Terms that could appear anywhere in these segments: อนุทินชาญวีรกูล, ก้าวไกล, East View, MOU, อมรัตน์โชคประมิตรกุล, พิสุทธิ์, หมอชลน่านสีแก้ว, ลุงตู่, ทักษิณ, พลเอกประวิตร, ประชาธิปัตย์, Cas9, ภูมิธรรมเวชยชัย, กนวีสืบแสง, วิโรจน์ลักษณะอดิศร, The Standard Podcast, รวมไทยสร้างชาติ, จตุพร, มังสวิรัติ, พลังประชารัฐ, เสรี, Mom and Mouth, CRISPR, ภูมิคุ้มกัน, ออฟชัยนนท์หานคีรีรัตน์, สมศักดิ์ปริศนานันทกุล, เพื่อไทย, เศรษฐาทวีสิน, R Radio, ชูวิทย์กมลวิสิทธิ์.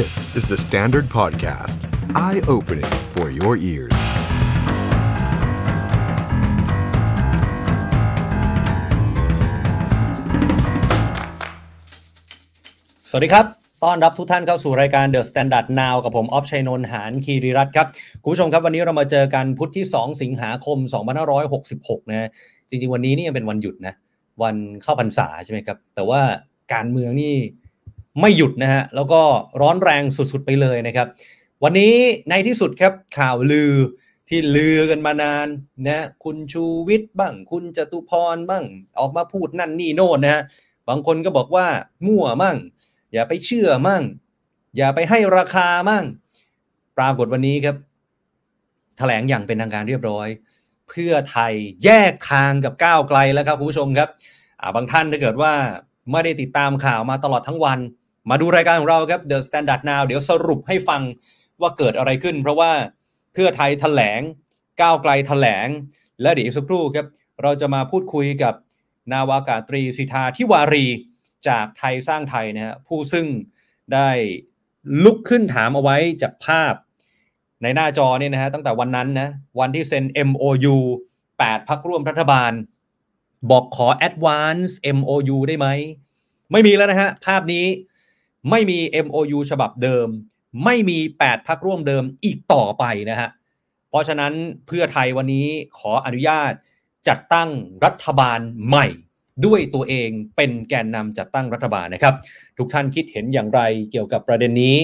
This is the Standard Podcast. Eye-opening for your ears. Sawasdee ครับต้อนรับทุกท่านเข้าสู่รายการ The Standard Now กับผมออฟชัยนนท์หานคีรีรัตน์ครับคุณผู้ชมครับวันนี้เรามาเจอกันพุธที่2สิงหาคม2566นะจริงๆวันนี้นี่เป็นวันหยุดนะวันเข้าพรรษาใช่ไหมครับแต่ว่าการเมืองนี่ไม่หยุดนะฮะแล้วก็ร้อนแรงสุดๆไปเลยนะครับวันนี้ในที่สุดครับข่าวลือที่ลือกันมานานนะคุณชูวิทย์บ้างคุณจตุพรบ้างออกมาพูดนั่นนี่โน่นนะฮะบางคนก็บอกว่ามั่วมั่งอย่าไปเชื่อมั่งอย่าไปให้ราคามั่งปรากฏวันนี้ครับแถลงอย่างเป็นทางการเรียบร้อยเพื่อไทยแยกทางกับก้าวไกลแล้วครับคุณผู้ชมครับบางท่านถ้าเกิดว่าไม่ได้ติดตามข่าวมาตลอดทั้งวันมาดูรายการของเราครับ The Standard Now เดี๋ยวสรุปให้ฟังว่าเกิดอะไรขึ้นเพราะว่าเพื่อไทยแถลงก้าวไกลแถลงและเดี๋ยวอีกสักครู่ครับเราจะมาพูดคุยกับนาวากาตรีสิทธาธิวารีจากไทยสร้างไทยนะฮะผู้ซึ่งได้ลุกขึ้นถามเอาไว้จากภาพในหน้าจอเนี่ยนะฮะตั้งแต่วันนั้นนะวันที่เซ็น MOU 8 พรรคร่วมรัฐบาลบอกขอ Advance MOU ได้ไหมไม่มีแล้วนะฮะภาพนี้ไม่มี MOU ฉบับเดิมไม่มี8พรรคร่วมเดิมอีกต่อไปนะฮะเพราะฉะนั้นเพื่อไทยวันนี้ขออนุญาตจัดตั้งรัฐบาลใหม่ด้วยตัวเองเป็นแกนนำจัดตั้งรัฐบาลนะครับทุกท่านคิดเห็นอย่างไรเกี่ยวกับประเด็นนี้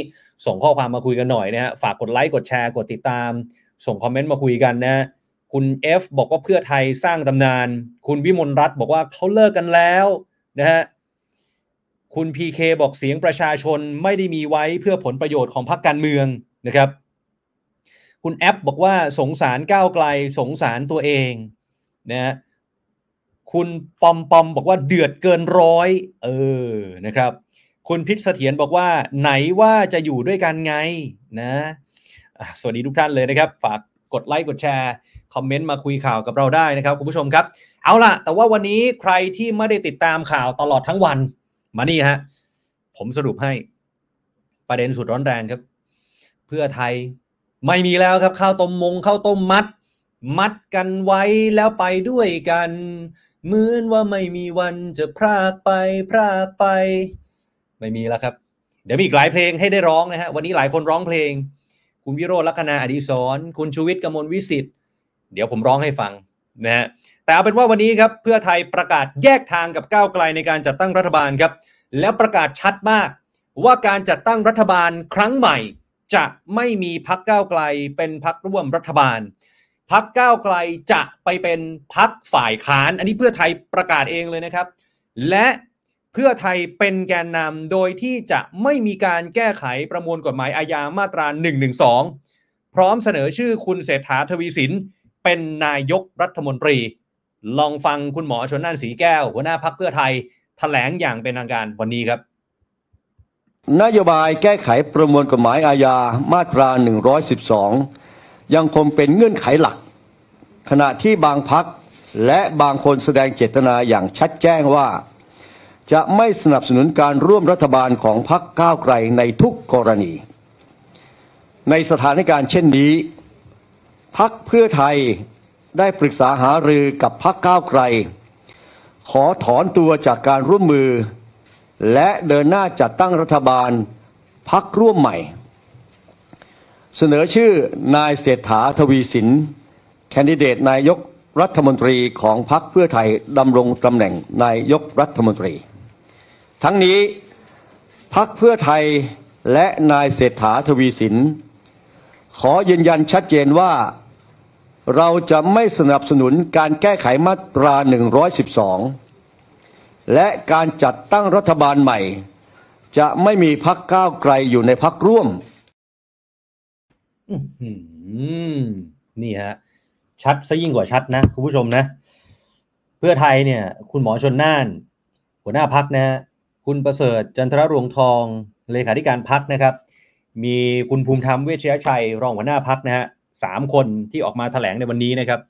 ส่งข้อความมาคุยกันหน่อยนะฮะฝากกดไลค์กดแชร์กดติดตามส่งคอมเมนต์มาคุยกันนะคุณ F บอกว่าเพื่อไทยสร้างตำนานคุณวิมลรัตน์บอกว่าเขาเลิกกันแล้วนะฮะคุณ PK บอกเสียงประชาชนไม่ได้มีไว้เพื่อผลประโยชน์ของพรรคการเมืองนะครับคุณแอปบอกว่าสงสารก้าวไกลสงสารตัวเองนะฮะคุณปอมปอมบอกว่าเดือดเกินร้อยนะครับคุณพิษเสถียรบอกว่าไหนว่าจะอยู่ด้วยกันไงนะสวัสดีทุกท่านเลยนะครับฝากกดไลค์กดแชร์คอมเมนต์มาคุยข่าวกับเราได้นะครับคุณผู้ชมครับเอาล่ะแต่ว่าวันนี้ใครที่ไม่ได้ติดตามข่าวตลอดทั้งวันมานี่ฮะผมสรุปให้ประเด็นสุดร้อนแรงครับเพื่อไทยไม่มีแล้วครับข้าวต้มมัดกันไว้แล้วไปด้วยกันเหมือนว่าไม่มีวันจะพรากไปไม่มีแล้วครับเดี๋ยวมีอีกหลายเพลงให้ได้ร้องนะฮะวันนี้หลายคนร้องเพลงคุณวิโรจน์ลักษณะอดิศรคุณชูวิทย์กมลวิสิทธิ์เดี๋ยวผมร้องให้ฟังนะฮะแต่เอาเป็นว่าวันนี้ครับเพื่อไทยประกาศแยกทางกับก้าวไกลในการจัดตั้งรัฐบาลครับแล้วประกาศชัดมากว่าการจัดตั้งรัฐบาลครั้งใหม่จะไม่มีพรรคก้าวไกลเป็นพรรคร่วมรัฐบาลพรรคก้าวไกลจะไปเป็นพรรคฝ่ายค้านอันนี้เพื่อไทยประกาศเองเลยนะครับและเพื่อไทยเป็นแกนนำโดยที่จะไม่มีการแก้ไขประมวลกฎหมายอาญามาตรา112พร้อมเสนอชื่อคุณเศรษฐาทวีสินเป็นนายกรัฐมนตรีลองฟังคุณหมอชลน่านสีแก้วหัวหน้าพรรคเพื่อไทยแถลงอย่างเป็นทางการวันนี้ครับนโยบายแก้ไขประมวลกฎหมายอาญามาตรา112ยังคงเป็นเงื่อนไขหลักขณะที่บางพรรคและบางคนแสดงเจตนาอย่างชัดแจ้งว่าจะไม่สนับสนุนการร่วมรัฐบาลของพรรคก้าวไกลในทุกกรณีในสถานการณ์เช่นนี้พรรคเพื่อไทยได้ปรึกษาหารือกับพรรคก้าวไกลขอถอนตัวจากการร่วมมือและเดินหน้าจัดตั้งรัฐบาลพรรคร่วมใหม่เสนอชื่อนายเศรษฐาทวีสินแคนดิเดตนายกรัฐมนตรีของพรรคเพื่อไทยดำรงตำแหน่งนายกรัฐมนตรีทั้งนี้พรรคเพื่อไทยและนายเศรษฐาทวีสินขอยืนยันชัดเจนว่าเราจะไม่สนับสนุนการแก้ไขมาตรา112และการจัดตั้งรัฐบาลใหม่จะไม่มีพรรคก้าวไกลอยู่ในพรรคร่วมนี่ฮะชัดซะยิ่งกว่าชัดนะคุณผู้ชมนะเพื่อไทยเนี่ยคุณหมอชลน่านหัวหน้าพรรคนะฮะคุณประเสริฐจันทรรวงทองเลขาธิการพรรคนะครับมีคุณภูมิธรรมเวชยชัยรองหัวหน้าพรรคนะฮะ3คนที่ออกมาแถลงในวันนี้นะครับ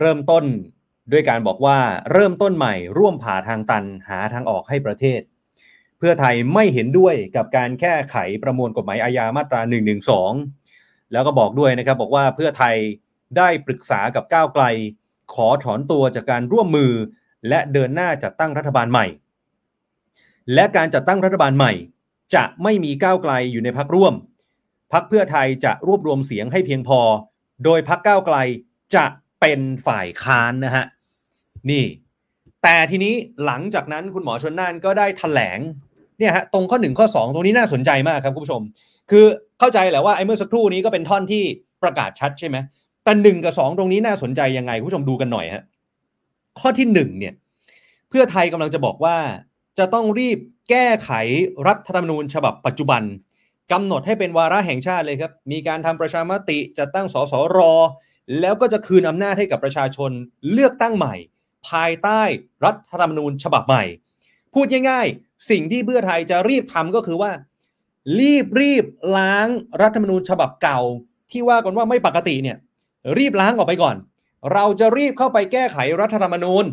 เริ่มต้นด้วยการบอกว่าเริ่มต้นใหม่ร่วมผ่าทางตันหาทางออกให้ประเทศเพื่อ พื่อไทยไม่เห็นด้วยกับการแก้ไขประมวลกฎหมายอาญามาตรา112แล้วก็บอกด้วยนะครับบอกว่าเพื่อไทยได้ปรึกษากับก้าวไกลขอถอนตัวจากการร่วมมือและเดินหน้าจัดตั้งรัฐบาลใหม่และการจัดตั้งรัฐบาลใหม่จะไม่มีก้าวไกลอยู่ในพรรคร่วมพรรคเพื่อไทยจะรวบรวมเสียงให้เพียงพอโดยพรรคก้าวไกลจะเป็นฝ่ายค้านนะฮะนี่แต่ทีนี้หลังจากนั้นคุณหมอชลน่านก็ได้แถลงเนี่ยฮะตรงข้อ1ข้อ2ตรงนี้น่าสนใจมากครับคุณผู้ชมคือเข้าใจแหละว่าไอ้เมื่อสักครู่นี้ก็เป็นท่อนที่ประกาศชัดใช่ไหมแต่1กับ2ตรงนี้น่าสนใจยังไงคุณผู้ชมดูกันหน่อยฮะข้อที่1เนี่ยเพื่อไทยกำลังจะบอกว่าจะต้องรีบแก้ไขรัฐธรรมนูญฉบับปัจจุบันกำหนดให้เป็นวาระแห่งชาติเลยครับมีการทำประชามติจัดตั้งสสรแล้วก็จะคืนอำนาจให้กับประชาชนเลือกตั้งใหม่ภายใต้รัฐธรรมนูญฉบับใหม่พูดง่ายๆสิ่งที่เพื่อไทยจะรีบทำก็คือว่ารีบล้างรัฐธรรมนูญฉบับเก่าที่ว่ากันว่าไม่ปกติเนี่ยรีบล้างออกไปก่อนเราจะรีบเข้าไปแก้ไขรัฐธรรมนูญ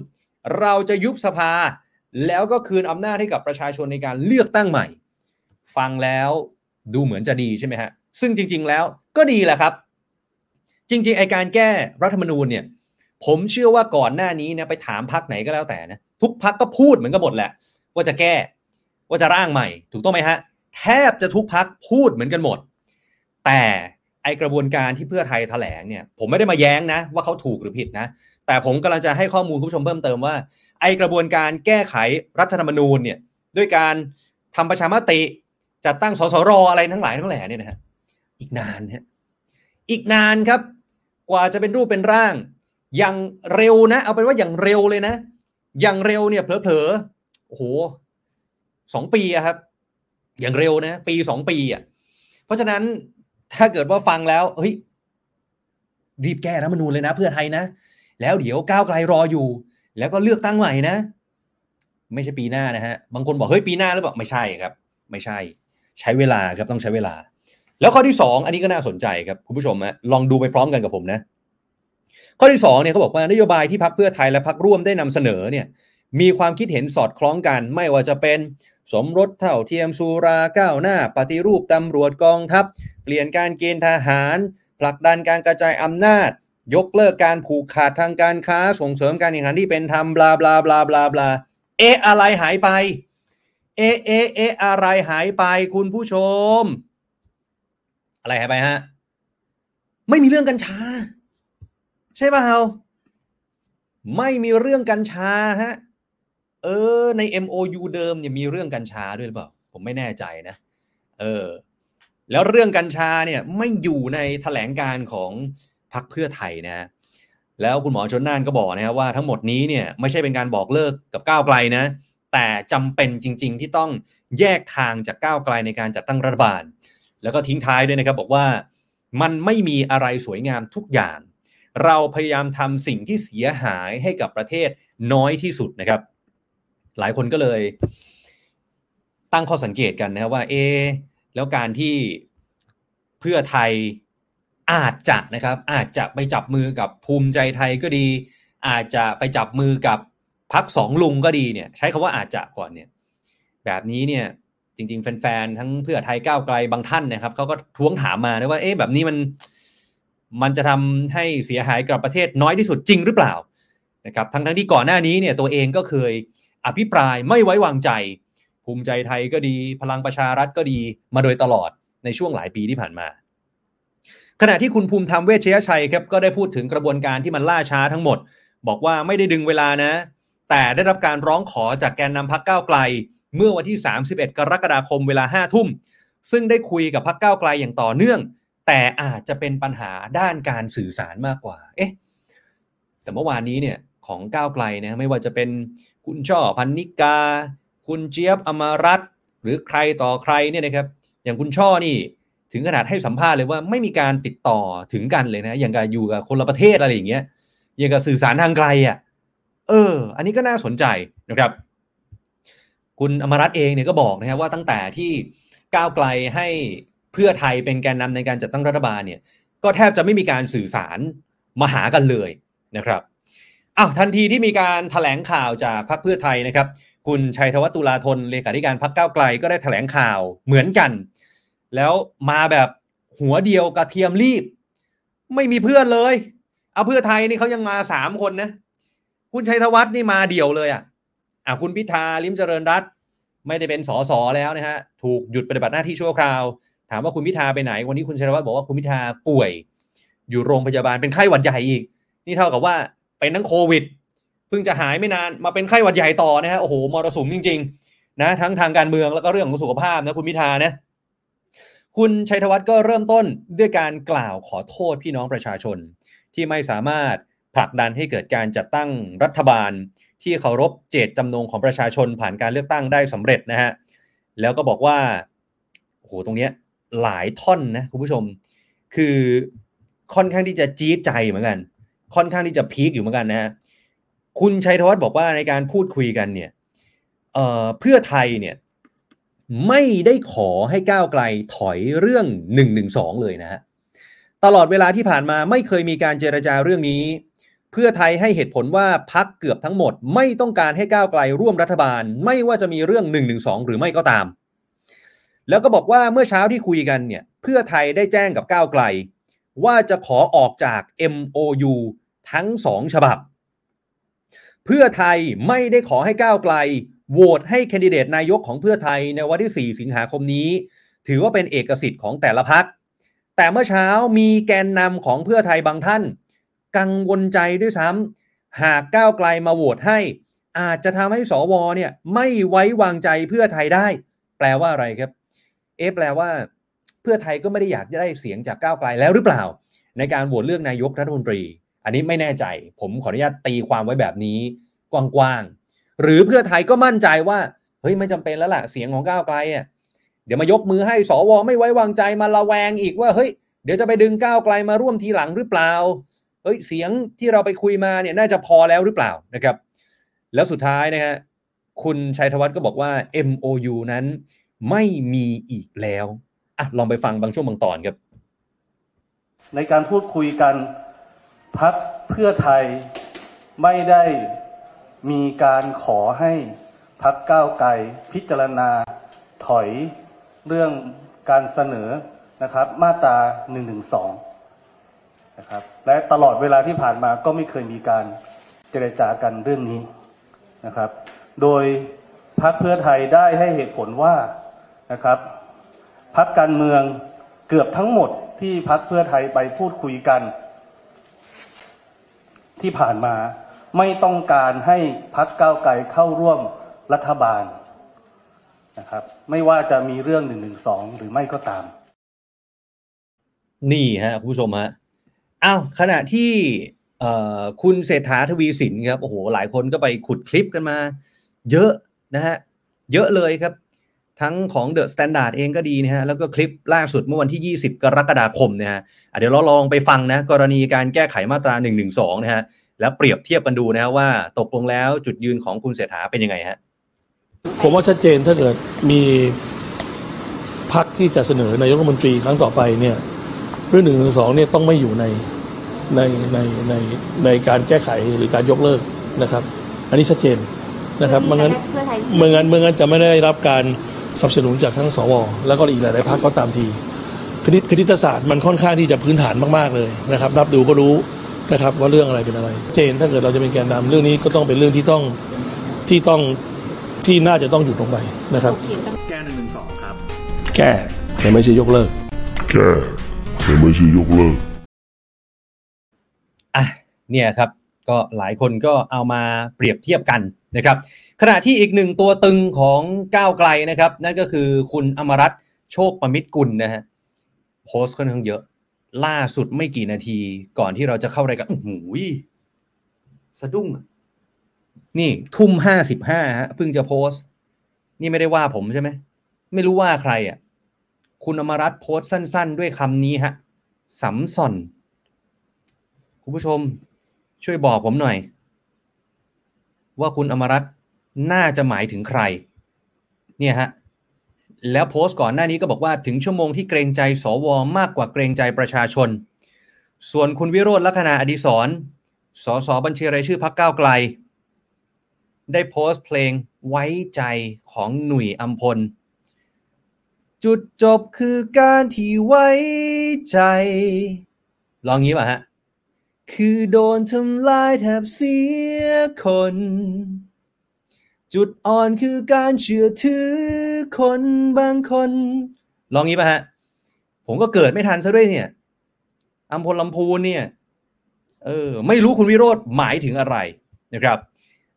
เราจะยุบสภาแล้วก็คืนอำนาจให้กับประชาชนในการเลือกตั้งใหม่ฟังแล้วดูเหมือนจะดีใช่ไหมฮะซึ่งจริงๆแล้วก็ดีแหละครับจริงๆไอ้การแก้รัฐธรรมนูญเนี่ยผมเชื่อว่าก่อนหน้านี้นะไปถามพรรคไหนก็แล้วแต่นะทุกพรรคก็พูดเหมือนกันหมดแหละว่าจะแก้ว่าจะร่างใหม่ถูกต้องไหมฮะแทบจะทุกพรรคพูดเหมือนกันหมดแต่ไอกระบวนการที่เพื่อไทยแถลงเนี่ยผมไม่ได้มาแย้งนะว่าเขาถูกหรือผิดนะแต่ผมกำลังจะให้ข้อมูลคุณผู้ชมเพิ่มเติมว่าไอกระบวนการแก้ไขรัฐธรรมนูญเนี่ยด้วยการทำประชามติจัดตั้งสสรอะไรทั้งหลายเนี่ยนะฮะอีกนานครับกว่าจะเป็นรูปเป็นร่างอย่างเร็วนะเอาเป็นว่าอย่างเร็วเลยนะอย่างเร็วเนี่ยเผลอๆโอ้โห2ปีอะครับอย่างเร็วนะปี2ปีอะเพราะฉะนั้นถ้าเกิดว่าฟังแล้วเฮ้ยรีบแก้รัฐธรรมนูญเลยนะเพื่อไทยนะแล้วเดี๋ยวก้าวไกลรออยู่แล้วก็เลือกตั้งใหม่นะไม่ใช่ปีหน้านะฮะบางคนบอกเฮ้ยปีหน้าหรือเปล่าไม่ใช่ครับไม่ใช่ใช้เวลาครับต้องใช้เวลาแล้วข้อที่2อันนี้ก็น่าสนใจครับคุณผู้ชมฮะลองดูไปพร้อมกันกับผมนะข้อที่2เนี่ยเขาบอกว่านโยบายที่พรรคเพื่อไทยและพรรคร่วมได้นำเสนอเนี่ยมีความคิดเห็นสอดคล้องกันไม่ว่าจะเป็นสมรสเท่าเทียมสุราก้าวหน้าปฏิรูปตำรวจกองทัพเปลี่ยนการเกณฑ์ทหารผลักดันการกระจายอำนาจยกเลิกการผูกขาดทางการค้าส่งเสริมการแข่งขันที่เป็นธรรมบลาบลาบลาบลาบลาเอ๊ะอะไรหายไปเอ๊ะอะไรหายไปคุณผู้ชมอะไรหายไปฮะไม่มีเรื่องกัญชาใช่ป่าวไม่มีเรื่องกัญชาฮะใน MOU เดิมเนี่ยมีเรื่องกัญชาด้วยหรือเปล่าผมไม่แน่ใจนะแล้วเรื่องกัญชาเนี่ยไม่อยู่ในแถลงการของพรรคเพื่อไทยนะแล้วคุณหมอชลน่านก็บอกนะครับว่าทั้งหมดนี้เนี่ยไม่ใช่เป็นการบอกเลิกกับก้าวไกลนะแต่จำเป็นจริงๆที่ต้องแยกทางจากก้าวไกลในการจัดตั้งรัฐบาลแล้วก็ทิ้งท้ายด้วยนะครับบอกว่ามันไม่มีอะไรสวยงามทุกอย่างเราพยายามทำสิ่งที่เสียหายให้กับประเทศน้อยที่สุดนะครับหลายคนก็เลยตั้งข้อสังเกตกันนะว่าแล้วการที่เพื่อไทยอาจจะไปจับมือกับภูมิใจไทยก็ดีอาจจะไปจับมือกับพรรคสองลุงก็ดีเนี่ยใช้คำว่าอาจจะก่อนเนี่ยแบบนี้เนี่ยจริงๆแฟนๆทั้งเพื่อไทยก้าวไกลบางท่านนะครับเขาก็ท้วงถามมานะว่าแบบนี้มันจะทำให้เสียหายกับประเทศน้อยที่สุดจริงหรือเปล่านะครับทั้งที่ก่อนหน้านี้เนี่ยตัวเองก็เคยอภิปรายไม่ไว้วางใจภูมิใจไทยก็ดีพลังประชารัฐก็ดีมาโดยตลอดในช่วงหลายปีที่ผ่านมาขณะที่คุณภูมิธรรมเวชยชัยครับก็ได้พูดถึงกระบวนการที่มันล่าช้าทั้งหมดบอกว่าไม่ได้ดึงเวลานะแต่ได้รับการร้องขอจากแกนนำพรรคก้าวไกลเมื่อวันที่31กรกฎาคมเวลา 5 ทุ่มซึ่งได้คุยกับพรรคก้าวไกลอย่างต่อเนื่องแต่อาจจะเป็นปัญหาด้านการสื่อสารมากกว่าแต่เมื่อวานนี้เนี่ยของก้าวไกลนะไม่ว่าจะเป็นคุณช่อพันนิกาคุณเจี๊ยบอมรัตน์หรือใครต่อใครเนี่ยนะครับอย่างคุณช่อนี่ถึงขนาดให้สัมภาษณ์เลยว่าไม่มีการติดต่อถึงกันเลยนะอย่างกับอยู่กับคนละประเทศอะไรอย่างเงี้ยอย่างกับสื่อสารทางไกลอันนี้ก็น่าสนใจนะครับคุณอมรัตน์เองเนี่ยก็บอกนะครับว่าตั้งแต่ที่ก้าวไกลให้เพื่อไทยเป็นแกนนำในการจัดตั้งรัฐบาลเนี่ยก็แทบจะไม่มีการสื่อสารมาหากันเลยนะครับทันทีที่มีการแถลงข่าวจากพรรคเพื่อไทยนะครับ คุณชัยธวัฒน์ตุลาธนเลขาธิการพรรคก้าวไกลก็ได้แถลงข่าวเหมือนกันแล้วมาแบบหัวเดียวกระเทียมรีบไม่มีเพื่อนเลยเอาเพื่อไทยนี่เขายังมา3คนนะคุณชัยธวัฒน์นี่มาเดี่ยวเลยอ่ะคุณพิธาลิ้มเจริญรัตน์ไม่ได้เป็นสสแล้วนะฮะถูกหยุดปฏิบัติหน้าที่ชั่วคราวถามว่าคุณพิธาไปไหนวันนี้คุณชัยธวัฒน์บอกว่าคุณพิธาป่วยอยู่โรงพยาบาลเป็นไข้หวัดใหญ่อีกนี่เท่ากับว่าเป็นทั้งโควิดเพิ่งจะหายไม่นานมาเป็นไข้หวัดใหญ่ต่อนะฮะโอ้โหมรสุมจริงๆนะทั้งทางการเมืองแล้วก็เรื่องของสุขภาพนะคุณพิธานะคุณชัยธวัฒน์ก็เริ่มต้นด้วยการกล่าวขอโทษพี่น้องประชาชนที่ไม่สามารถผลักดันให้เกิดการจัดตั้งรัฐบาลที่เคารพเจตจำนงของประชาชนผ่านการเลือกตั้งได้สำเร็จนะฮะแล้วก็บอกว่าโอ้โหตรงเนี้ยหลายท่อนนะคุณผู้ชมคือค่อนข้างที่จะจี๊ดใจเหมือนกันค่อนข้างที่จะพีคอยู่เหมือนกันนะฮะคุณชัยธวัฒน์บอกว่าในการพูดคุยกันเนี่ยเพื่อไทยเนี่ยไม่ได้ขอให้ก้าวไกลถอยเรื่อง112เลยนะฮะตลอดเวลาที่ผ่านมาไม่เคยมีการเจรจาเรื่องนี้เพื่อไทยให้เหตุผลว่าพรรคเกือบทั้งหมดไม่ต้องการให้ก้าวไกลร่วมรัฐบาลไม่ว่าจะมีเรื่อง112หรือไม่ก็ตามแล้วก็บอกว่าเมื่อเช้าที่คุยกันเนี่ยเพื่อไทยได้แจ้งกับก้าวไกลว่าจะขอออกจาก MOU ทั้ง2ฉบับเพื่อไทยไม่ได้ขอให้ก้าวไกลโหวตให้แคนดิเดตนายกของเพื่อไทยในวันที่4สิงหาคมนี้ถือว่าเป็นเอกสิทธิ์ของแต่ละพรรคแต่เมื่อเช้ามีแกนนำของเพื่อไทยบางท่านกังวลใจด้วยซ้ำหากก้าวไกลมาโหวตให้อาจจะทำให้สวเนี่ยไม่ไว้วางใจเพื่อไทยได้แปลว่าอะไรครับแปลว่าเพื่อไทยก็ไม่ได้อยากจะได้เสียงจากก้าวไกลแล้วหรือเปล่าในการโหวตเลือกนายกรัฐมนตรีอันนี้ไม่แน่ใจผมขออนุญาตตีความไว้แบบนี้กว้างๆหรือเพื่อไทยก็มั่นใจว่าเฮ้ยไม่จำเป็นแล้วล่ะเสียงของก้าวไกลอ่ะเดี๋ยวมายกมือให้สวไม่ไว้วางใจมาระแวงอีกว่าเฮ้ยเดี๋ยวจะไปดึงก้าวไกลมาร่วมทีหลังหรือเปล่าเฮ้ยเสียงที่เราไปคุยมาเนี่ยน่าจะพอแล้วหรือเปล่านะครับแล้วสุดท้ายนะฮะคุณชัยธวัฒน์ก็บอกว่า MOU นั้นไม่มีอีกแล้วอ่ะลองไปฟังบางช่วงบางตอนครับในการพูดคุยกันพรรคเพื่อไทยไม่ได้มีการขอให้พรรคก้าวไกลพิจารณาถอยเรื่องการเสนอนะครับมาตรา112นะครับและตลอดเวลาที่ผ่านมาก็ไม่เคยมีการเจรจากันเรื่องนี้นะครับโดยพรรคเพื่อไทยได้ให้เหตุผลว่านะครับพรรคการเมืองเกือบทั้งหมดที่พรรคเพื่อไทยไปพูดคุยกันที่ผ่านมาไม่ต้องการให้พรรคก้าวไกลเข้าร่วมรัฐบาลนะครับไม่ว่าจะมีเรื่อง112หรือไม่ก็ตามนี่ฮะผู้ชมฮะอ้าวขณะที่คุณเศรษฐาทวีสินครับโอ้โหหลายคนก็ไปขุดคลิปกันมาเยอะนะฮะเยอะเลยครับทั้งของ The Standard เองก็ดีนะฮะแล้วก็คลิปล่าสุดเมื่อวันที่20กรกฎาคมนะฮะเดี๋ยวเราลองไปฟังนะกรณีการแก้ไขมาตรา112นะฮะแล้วเปรียบเทียบกันดูนะฮะว่าตกลงแล้วจุดยืนของคุณเศรษฐาเป็นยังไงฮะผมว่าชัดเจนถ้าเกิดมีพรรคที่จะเสนอนายกรัฐมนตรีครั้งต่อไปเนี่ยเรื่อง112เนี่ยต้องไม่อยู่ในการแก้ไขหรือการยกเลิกนะครับอันนี้ชัดเจนนะครับเมื่องั้นจะไม่ได้รับการสนับสนุนจากทั้งสวแล้วก็อีกหลายๆพรรคก็ตามทีคณิตศาสตร์มันค่อนข้างที่จะพื้นฐานมากๆเลยนะครับนับดูก็รู้นะครับว่าเรื่องอะไรเป็นอะไรเจนถ้าเกิดเราจะเป็นแกนนำเรื่องนี้ก็ต้องเป็นเรื่องที่น่าจะต้องอยู่ตรงไปนะครับแก้112ครับแก้แต่ไม่ใช่ยกเลิกแก้แต่ไม่ใช่ยกเลิกอ่ะเนี่ยครับก็หลายคนก็เอามาเปรียบเทียบกันนะครับขณะที่อีกหนึ่งตัวตึงของก้าวไกลนะครับนั่นก็คือคุณอมรัตน์โชคประมิตรกุลนะฮะโพสต์ค่อนข้างเยอะล่าสุดไม่กี่นาทีก่อนที่เราจะเข้ารายการโอ้โหสะดุ้งนี่ 22:55 ฮะเพิ่งจะโพสต์นี่ไม่ได้ว่าผมใช่ไหมไม่รู้ว่าใครอ่ะคุณอมรัตน์โพสต์สั้นๆด้วยคำนี้ฮะสัมสอนคุณผู้ชมช่วยบอกผมหน่อยว่าคุณอมรัตน์น่าจะหมายถึงใครเนี่ยฮะแล้วโพสต์ก่อนหน้านี้ก็บอกว่าถึงชั่วโมงที่เกรงใจสวมากกว่าเกรงใจประชาชนส่วนคุณวิโรจน์ลัคนาอดิศรสสบัญชีรายชื่อพรรคก้าวไกลได้โพสต์เพลง ไว้ใจของหนุ่ยอัมพลจุดจบคือการที่ไว้ใจลองงี้ป่ะฮะคือโดนทำลายแทบเสียคนจุดอ่อนคือการเชื่อถือคนบางคนลองงี้ป่ะฮะผมก็เกิดไม่ทันซะด้วยเนี่ยอัมพลลำพูนเนี่ยไม่รู้คุณวิโรจน์หมายถึงอะไรนะครับ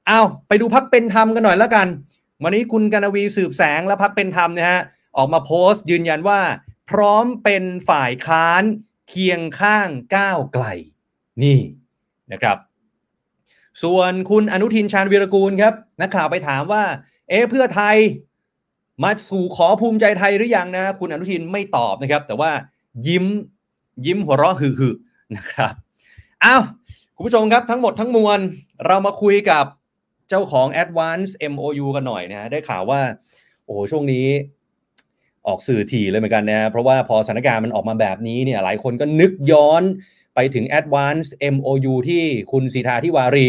เอาไปดูพรรคเป็นธรรมกันหน่อยละกันวันนี้คุณกนวีสืบแสงและพรรคเป็นธรรมนะฮะออกมาโพสต์ยืนยันว่าพร้อมเป็นฝ่ายค้านเคียงข้างก้าวไกลนี่นะครับส่วนคุณอนุทินชาญวีรกูลครับนักข่าวไปถามว่าเพื่อไทยมาสู่ขอภูมิใจไทยหรือยังนะคุณอนุทินไม่ตอบนะครับแต่ว่ายิ้มหัวเราะหึๆนะครับอ้าวคุณผู้ชมครับทั้งหมดทั้งมวลเรามาคุยกับเจ้าของ Advance MOU กันหน่อยนะได้ข่าวว่าโอ้โหช่วงนี้ออกสื่อถี่เลยเหมือนกันนะเพราะว่าพอสถานการณ์มันออกมาแบบนี้เนี่ยหลายคนก็นึกย้อนไปถึง Advance MOU ที่คุณสีทาธิวารี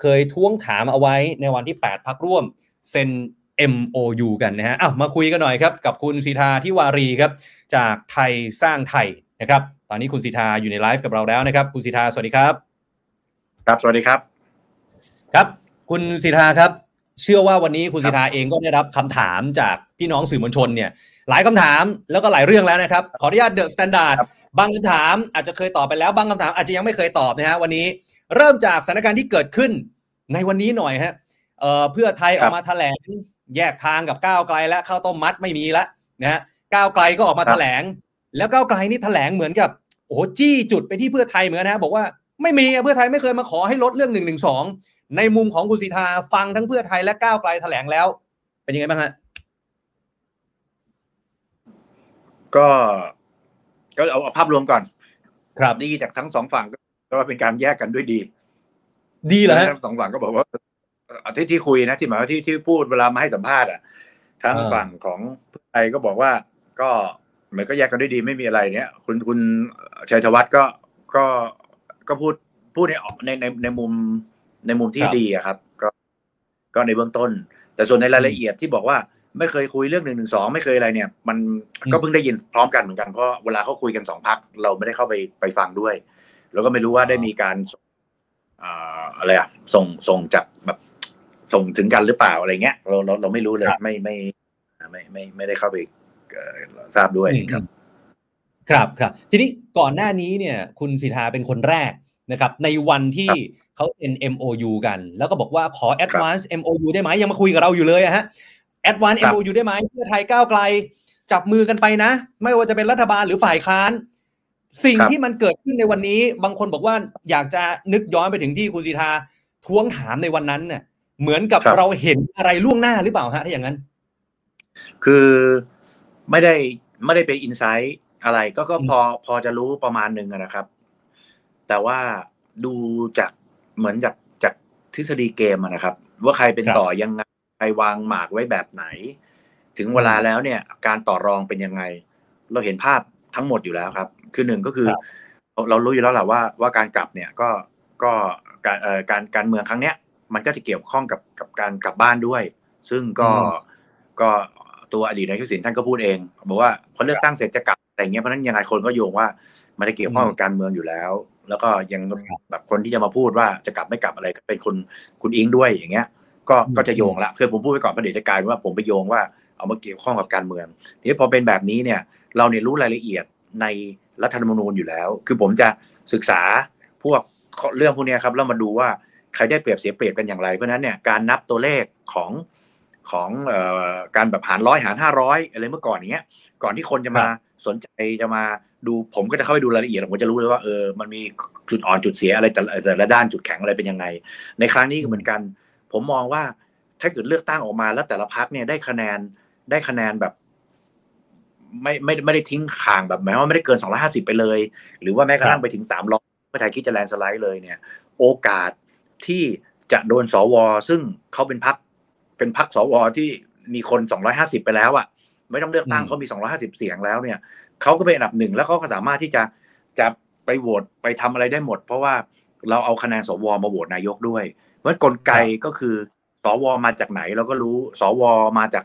เคยท้วงถามเอาไว้ในวันที่8พรรคร่วมเซ็น MOU กันนะฮะมาคุยกันหน่อยครับกับคุณสีทาธิวารีครับจากไทยสร้างไทยนะครับตอนนี้คุณสีทาอยู่ในไลฟ์กับเราแล้วนะครับคุณสีทาสวัสดีครับครับสวัสดีครับครับคุณสีทาครับเชื่อว่าวันนี้คุณสีทาเองก็ได้รับคำถามจากพี่น้องสื่อมวลชนเนี่ยหลายคำถามแล้วก็หลายเรื่องแล้วนะครับขออนุญาตเดอะสแตนดาร์ดบางคำถามอาจจะเคยตอบไปแล้วบางคำถามอาจจะยังไม่เคยตอบนะฮะวันนี้เริ่มจากสถานการณ์ที่เกิดขึ้นในวันนี้หน่อยฮะเพื่อไทยออกมาแถลงแยกทางกับก้าวไกลและข้าวต้มมัดไม่มีแล้วนะฮะก้าวไกลก็ออกมาแถลงแล้วก้าวไกลนี่แถลงเหมือนกับโอ้โหจี้จุดไปที่เพื่อไทยเหมือนกันนะบอกว่าไม่มีเพื่อไทยไม่เคยมาขอให้ลดเรื่อง112ในมุมของคุณสีทาฟังทั้งเพื่อไทยและก้าวไกลแถลงแล้วเป็นยังไงบ้างฮะก็เอาภาพรวมก่อนครับดีจากทั้งสองฝั่งก็ว่าเป็นการแยกกันด้วยดีเหรอฮะทั้งสองฝั่งก็บอกว่าที่คุยนะที่หมายว่าที่พูดเวลามาให้สัมภาษณ์อ่ะทั้งฝั่งของเพื่อไทยก็บอกว่าก็เหมือนก็แยกกันด้วยดีไม่มีอะไรเนี้ยคุณชัยธวัฒน์ก็พูดในมุมที่ดีอะครับก็ในเบื้องต้นแต่ส่วนในรายละเอียดที่บอกว่าไม่เคยคุยเรื่อง112ไม่เคยอะไรเนี่ยมันก็เพิ่งได้ยินพร้อมกันเหมือนกันเพราะเวลาเขาคุยกัน2พรรคเราไม่ได้เข้าไปฟังด้วยแล้วก็ไม่รู้ว่าได้มีการส่งจากแบบส่งถึงกันหรือเปล่าอะไรเงี้ยเราไม่รู้เลยไม่ได้เข้าไปทราบด้วยครับครับทีนี้ก่อนหน้านี้เนี่ยคุณสีทาเป็นคนแรกนะครับในวันที่เขาเซ็น MOU กันแล้วก็บอกว่าขอ Advance MOU ได้ไหมยังมาคุยกับเราอยู่เลยอะฮะ Advance MOU ได้ไหมเพื่อไทยก้าวไกลจับมือกันไปนะไม่ว่าจะเป็นรัฐบาลหรือฝ่ายค้านสิ่งที่มันเกิดขึ้นในวันนี้บางคนบอกว่าอยากจะนึกย้อนไปถึงที่คุณสีทาท้วงถามในวันนั้นเนี่ยเหมือนกับเราเห็นอะไรล่วงหน้าหรือเปล่าฮะถ้าอย่างนั้นคือไม่ได้ไปอินไซต์อะไรก็พอจะรู้ประมาณนึงนะครับแต่ว่าดูจากเหมือนจากทฤษฎีเกมนะครับว่าใครเป็นต่อยังไงใครวางหมากไว้แบบไหนถึงเวลาแล้วเนี่ยการต่อรองเป็นยังไงเราเห็นภาพทั้งหมดอยู่แล้วครับคือหนึ่งก็คือเรารู้อยู่แล้วแหละว่าการกลับเนี่ยก็การเมืองครั้งเนี้ยมันก็จะเกี่ยวข้องกับการกลับบ้านด้วยซึ่งก็ตัวอดีตนายกสินท่านก็พูดเองบอกว่าพอเลือกตั้งเสร็จจะกลับอะไรเงี้ยเพราะฉะนั้นยังไงคนก็โยงว่ามันจะเกี่ยวข้องกับการเมืองอยู่แล้วแล้วก็ยังแบบคนที่จะมาพูดว่าจะกลับไม่กลับอะไรก็เป็นคุณอิงด้วยอย่างเงี้ยก็จะโยงละคือผมพูดไปก่อนเพราะเดี๋ยวจะกลายว่าผมไปโยงว่าเอามาเกี่ยวข้องกับการเมืองทีนี้พอเป็นแบบนี้เนี่ยเราเนี่ยรู้รายละเอียดในรัฐธรรมนูญอยู่แล้วคือผมจะศึกษาพวกเรื่องพวกนี้ครับแล้วมาดูว่าใครได้เปรียบเสียเปรียบกันอย่างไรเพราะฉะนั้นเนี่ยการนับตัวเลขของการแบบหารร้อยหาร500อะไรเมื่อก่อนอย่างเงี้ยก่อนที่คนจะมาสนใจจะมาดูผมก็จะเข้าไปดูรายละเอียดผมจะรู้เลยว่ามันมีจุดอ่อนจุดเสียอะไรแต่ละด้านจุดแข็งอะไรเป็นยังไงในครั้งนี้ก็เหมือนกันผมมองว่าถ้าเกิดเลือกตั้งออกมาแล้วแต่ละพรรคเนี่ยได้คะแนนแบบไม่ได้ทิ้งห่างแบบหมายว่าไม่ได้เกิน250ไปเลยหรือว่าแม้กระทั่งไปถึง300เพื่อไทยคิดจะแลนด์สไลด์เลยเนี่ยโอกาสที่จะโดนสวซึ่งเขาเป็นพรรคสวที่มีคน250ไปแล้วอ่ะไม่ต้องเลือกตั้งเขามี250เสียงแล้วเนี่ยเขาก็เป็นอันดับหนึ่งแล้วเขาก็สามารถที่จะไปโหวตไปทำอะไรได้หมดเพราะว่าเราเอาคะแนนสวมาโหวตนายกด้วยเพราะกลไกก็คือ สวมาจากไหนเราก็รู้สวมาจาก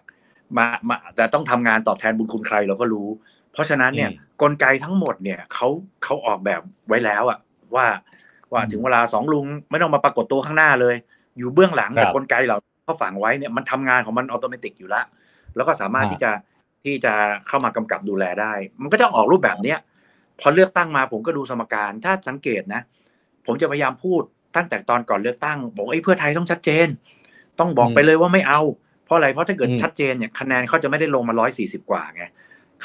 มาแต่ต้องทำงานตอบแทนบุญคุณใครเราก็รู้เพราะฉะนั้นเนี่ยกลไกทั้งหมดเนี่ยเขาออกแบบไว้แล้วอะว่าถึงเวลาสองลุงไม่ต้องมาปรากฏตัวข้างหน้าเลยอยู่เบื้องหลังแต่กลไกเราเขาฝังไว้เนี่ยมันทำงานของมันอัตโนมัติอยู่แล้วแล้วก็สามารถที่จะเข้ามากำกับดูแลได้มันก็จะออกรูปแบบเนี้ยพอเลือกตั้งมาผมก็ดูสมการถ้าสังเกตนะผมจะพยายามพูดตั้งแต่ตอนก่อนเลือกตั้งบอกเพื่อไทยต้องชัดเจนต้องบอกไปเลยว่าไม่เอาเพราะอะไรเพราะถ้าเกิดชัดเจนเนี่ยคะแนนเขาจะไม่ได้ลงมา140กว่าไง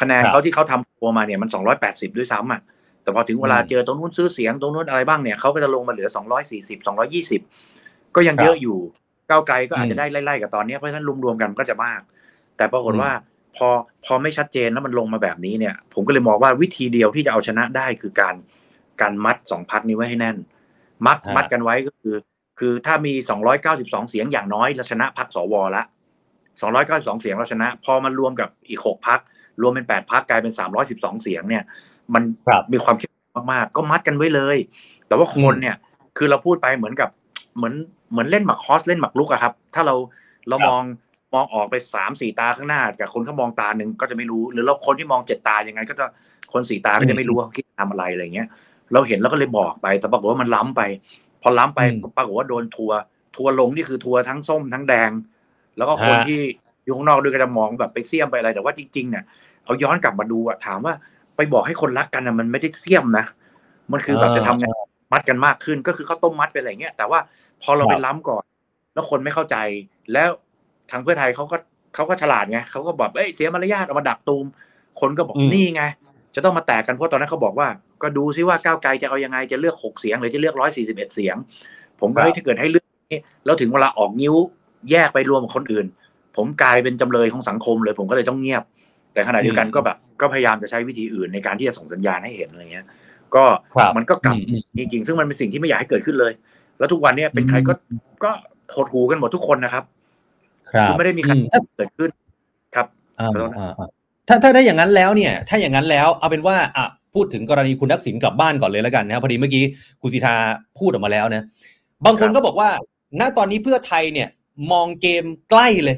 คะแนนเขาที่เขาทำโพลมาเนี่ยมัน280ด้วยซ้ำอ่ะแต่พอถึงเวลาเจอตรงนู้นซื้อเสียงตรงนู้นอะไรบ้างเนี่ยเขาก็จะลงมาเหลือ240 220ก็ยังเยอะอยู่ก้าวไกลก็อาจจะได้ไล่ๆกับตอนนี้เพราะฉะนั้นรวมๆกันก็จะมากแต่ปรากฏว่าพอไม่ชัดเจนแล้วมันลงมาแบบนี้เนี่ยผมก็เลยมองว่าวิธีเดียวที่จะเอาชนะได้คือการมัด2พรรคนี้ไว้ให้แน่นมัดกันไว้ก็คือถ้ามี292เสียงอย่างน้อยเราชนะพรรคสวละ292เสียงเราชนะพอมันรวมกับอีก6พรรครวมเป็น8พรรคกลายเป็น312เสียงเนี่ยมันมีความเข้มข้นมากๆก็มัดกันไว้เลยแต่ว่าคนเนี่ยคือเราพูดไปเหมือนเล่นหมากฮอสเล่นหมากรุกอะครับถ้าเรามองออกไป 3-4 ตาข้างหน้ากับคนเขามองตาหนึ่งก็จะไม่รู้หรือเราคนที่มอง7ตายังไงก็จะคน4ตาก็จะไม่รู้ว่าเขาคิดทำอะไรอะไรเงี้ยเราเห็นแล้วก็เลยบอกไปแต่ปรากฏว่ามันล้ำไปพอล้ำไปปรากฏว่าโดนทัวลงนี่คือทัวทั้งส้มทั้งแดงแล้วก็คนที่อยู่ข้างนอกด้วยก็จะมองแบบไปเสี่ยมไปอะไรแต่ว่าจริงๆเนี่ยเอาย้อนกลับมาดูอะถามว่าไปบอกให้คนรักกันอะมันไม่ได้เสี่ยมนะมันคือแบบจะทำไงมัดกันมากขึ้นก็คือเขาต้มมัดไปอะไรเงี้ยแต่ว่าพอเราไปล้ำก่อนแล้วคนไม่เข้าใจแล้วทางเพื่อไทยเขาก็ฉลาดไงเขาก็แบบเสียมารยาทเอามาดักตูมคนก็บอกนี่ไงจะต้องมาแตกกันเพราะตอนนั้นเขาบอกว่าก็ดูซิว่าก้าวไกลจะเอายังไงจะเลือก6เสียงหรือจะเลือก141เสียงผมก็ถ้าเกิดให้เลือกนี้แล้วถึงเวลาออกนิ้วแยกไปรวมกับคนอื่นผมกลายเป็นจำเลยของสังคมเลยผมก็เลยต้องเงียบแต่ขณะเดียวกันก็แบบก็พยายามจะใช้วิธีอื่นในการที่จะส่งสัญญาณให้เห็นอะไรเงี้ยก็มันก็กลับจริงๆซึ่งมันเป็นสิ่งที่ไม่อยากให้เกิดขึ้นเลยแล้วทุกวันนี้เป็นใครก็หดหูกันหมดทุกคนนะครับคือไม่ได้มีใครเกิดขึ้นครับถ้าได้อย่างนั้นแล้วเนี่ยถ้าอย่างนั้นแล้วเอาเป็นว่าพูดถึงกรณีคุณทักษิณกลับบ้านก่อนเลยแล้วกันนะครับพอดีเมื่อกี้คุณสิทธาพูดออกมาแล้วนะบางคนก็บอกว่าณตอนนี้เพื่อไทยเนี่ยมองเกมใกล้เลย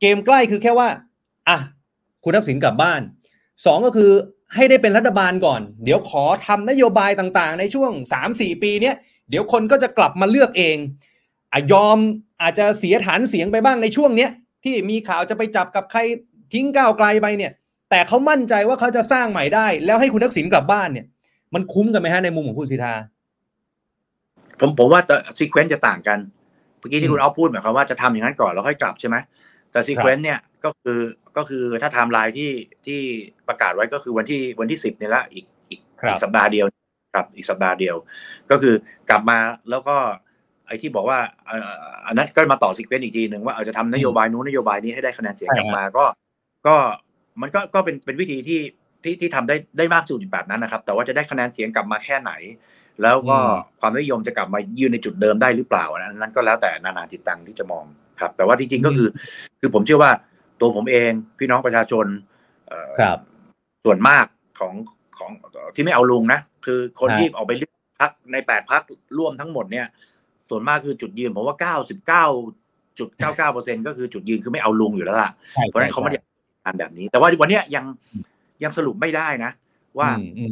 เกมใกล้คือแค่ว่าคุณทักษิณกลับบ้าน2ก็คือให้ได้เป็นรัฐบาลก่อนเดี๋ยวขอทำนโยบายต่างๆในช่วง 3-4 ปีเนี้ยเดี๋ยวคนก็จะกลับมาเลือกเองยอมอาจจะเสียฐานเสียงไปบ้างในช่วงเนี้ยที่มีข่าวจะไปจับกับใครทิ้งก้าวไกลไปเนี่ยแต่เขามั่นใจว่าเขาจะสร้างใหม่ได้แล้วให้คุณทักษิณกลับบ้านเนี่ยมันคุ้มกันไหมฮะในมุมของคุณสิทธาผมว่าซีเควนซ์จะต่างกันเมื่อกี้ที่คุณอ๊อฟพูดหมายความว่าจะทำอย่างนั้นก่อนแล้วค่อยกลับใช่ไหมแต่ซีเควนซ์เนี่ยก็คือถ้าไทม์ไลน์ที่ประกาศไว้ก็คือวันที่10นี่ละอีกสัปดาห์เดียวครับอีกสัปดาห์เดียวก็คือกลับมาแล้วก็ไอ้ที่บอกว่าอันนั้นก็มาต่อซีเควนซ์อีกทีนึงว่าจะทำนโยบายนู้นนโยบายนี้ให้ได้คะแนนเสียงกลับมาก็มันก็เป็นวิธีที่ทำได้มากสุดแบบนั้นนะครับแต่ว่าจะได้คะแนนเสียงกลับมาแค่ไหนแล้วก็ความนิยมจะกลับมายืนในจุดเดิมได้หรือเปล่านั้นก็แล้วแต่นานาจิตตังที่จะมองครับแต่ว่าจริงๆก็คือผมเชื่อว่าตัวผมเองพี่น้องประชาชนส่วนมากของที่ไม่เอาลุงนะคือคนที่ออกไปเลือกพรรคใน8พรรคร่วมทั้งหมดเนี่ยส่วนมากคือจุดยืนผมว่า99.99% ก็คือจุดยืนคือไม่เอาลุงอยู่แล้วล่ะเพราะฉะนั้นเขาไม่ได้อ่านแบบนี้แต่ว่าวันนี้ยังสรุปไม่ได้นะว่า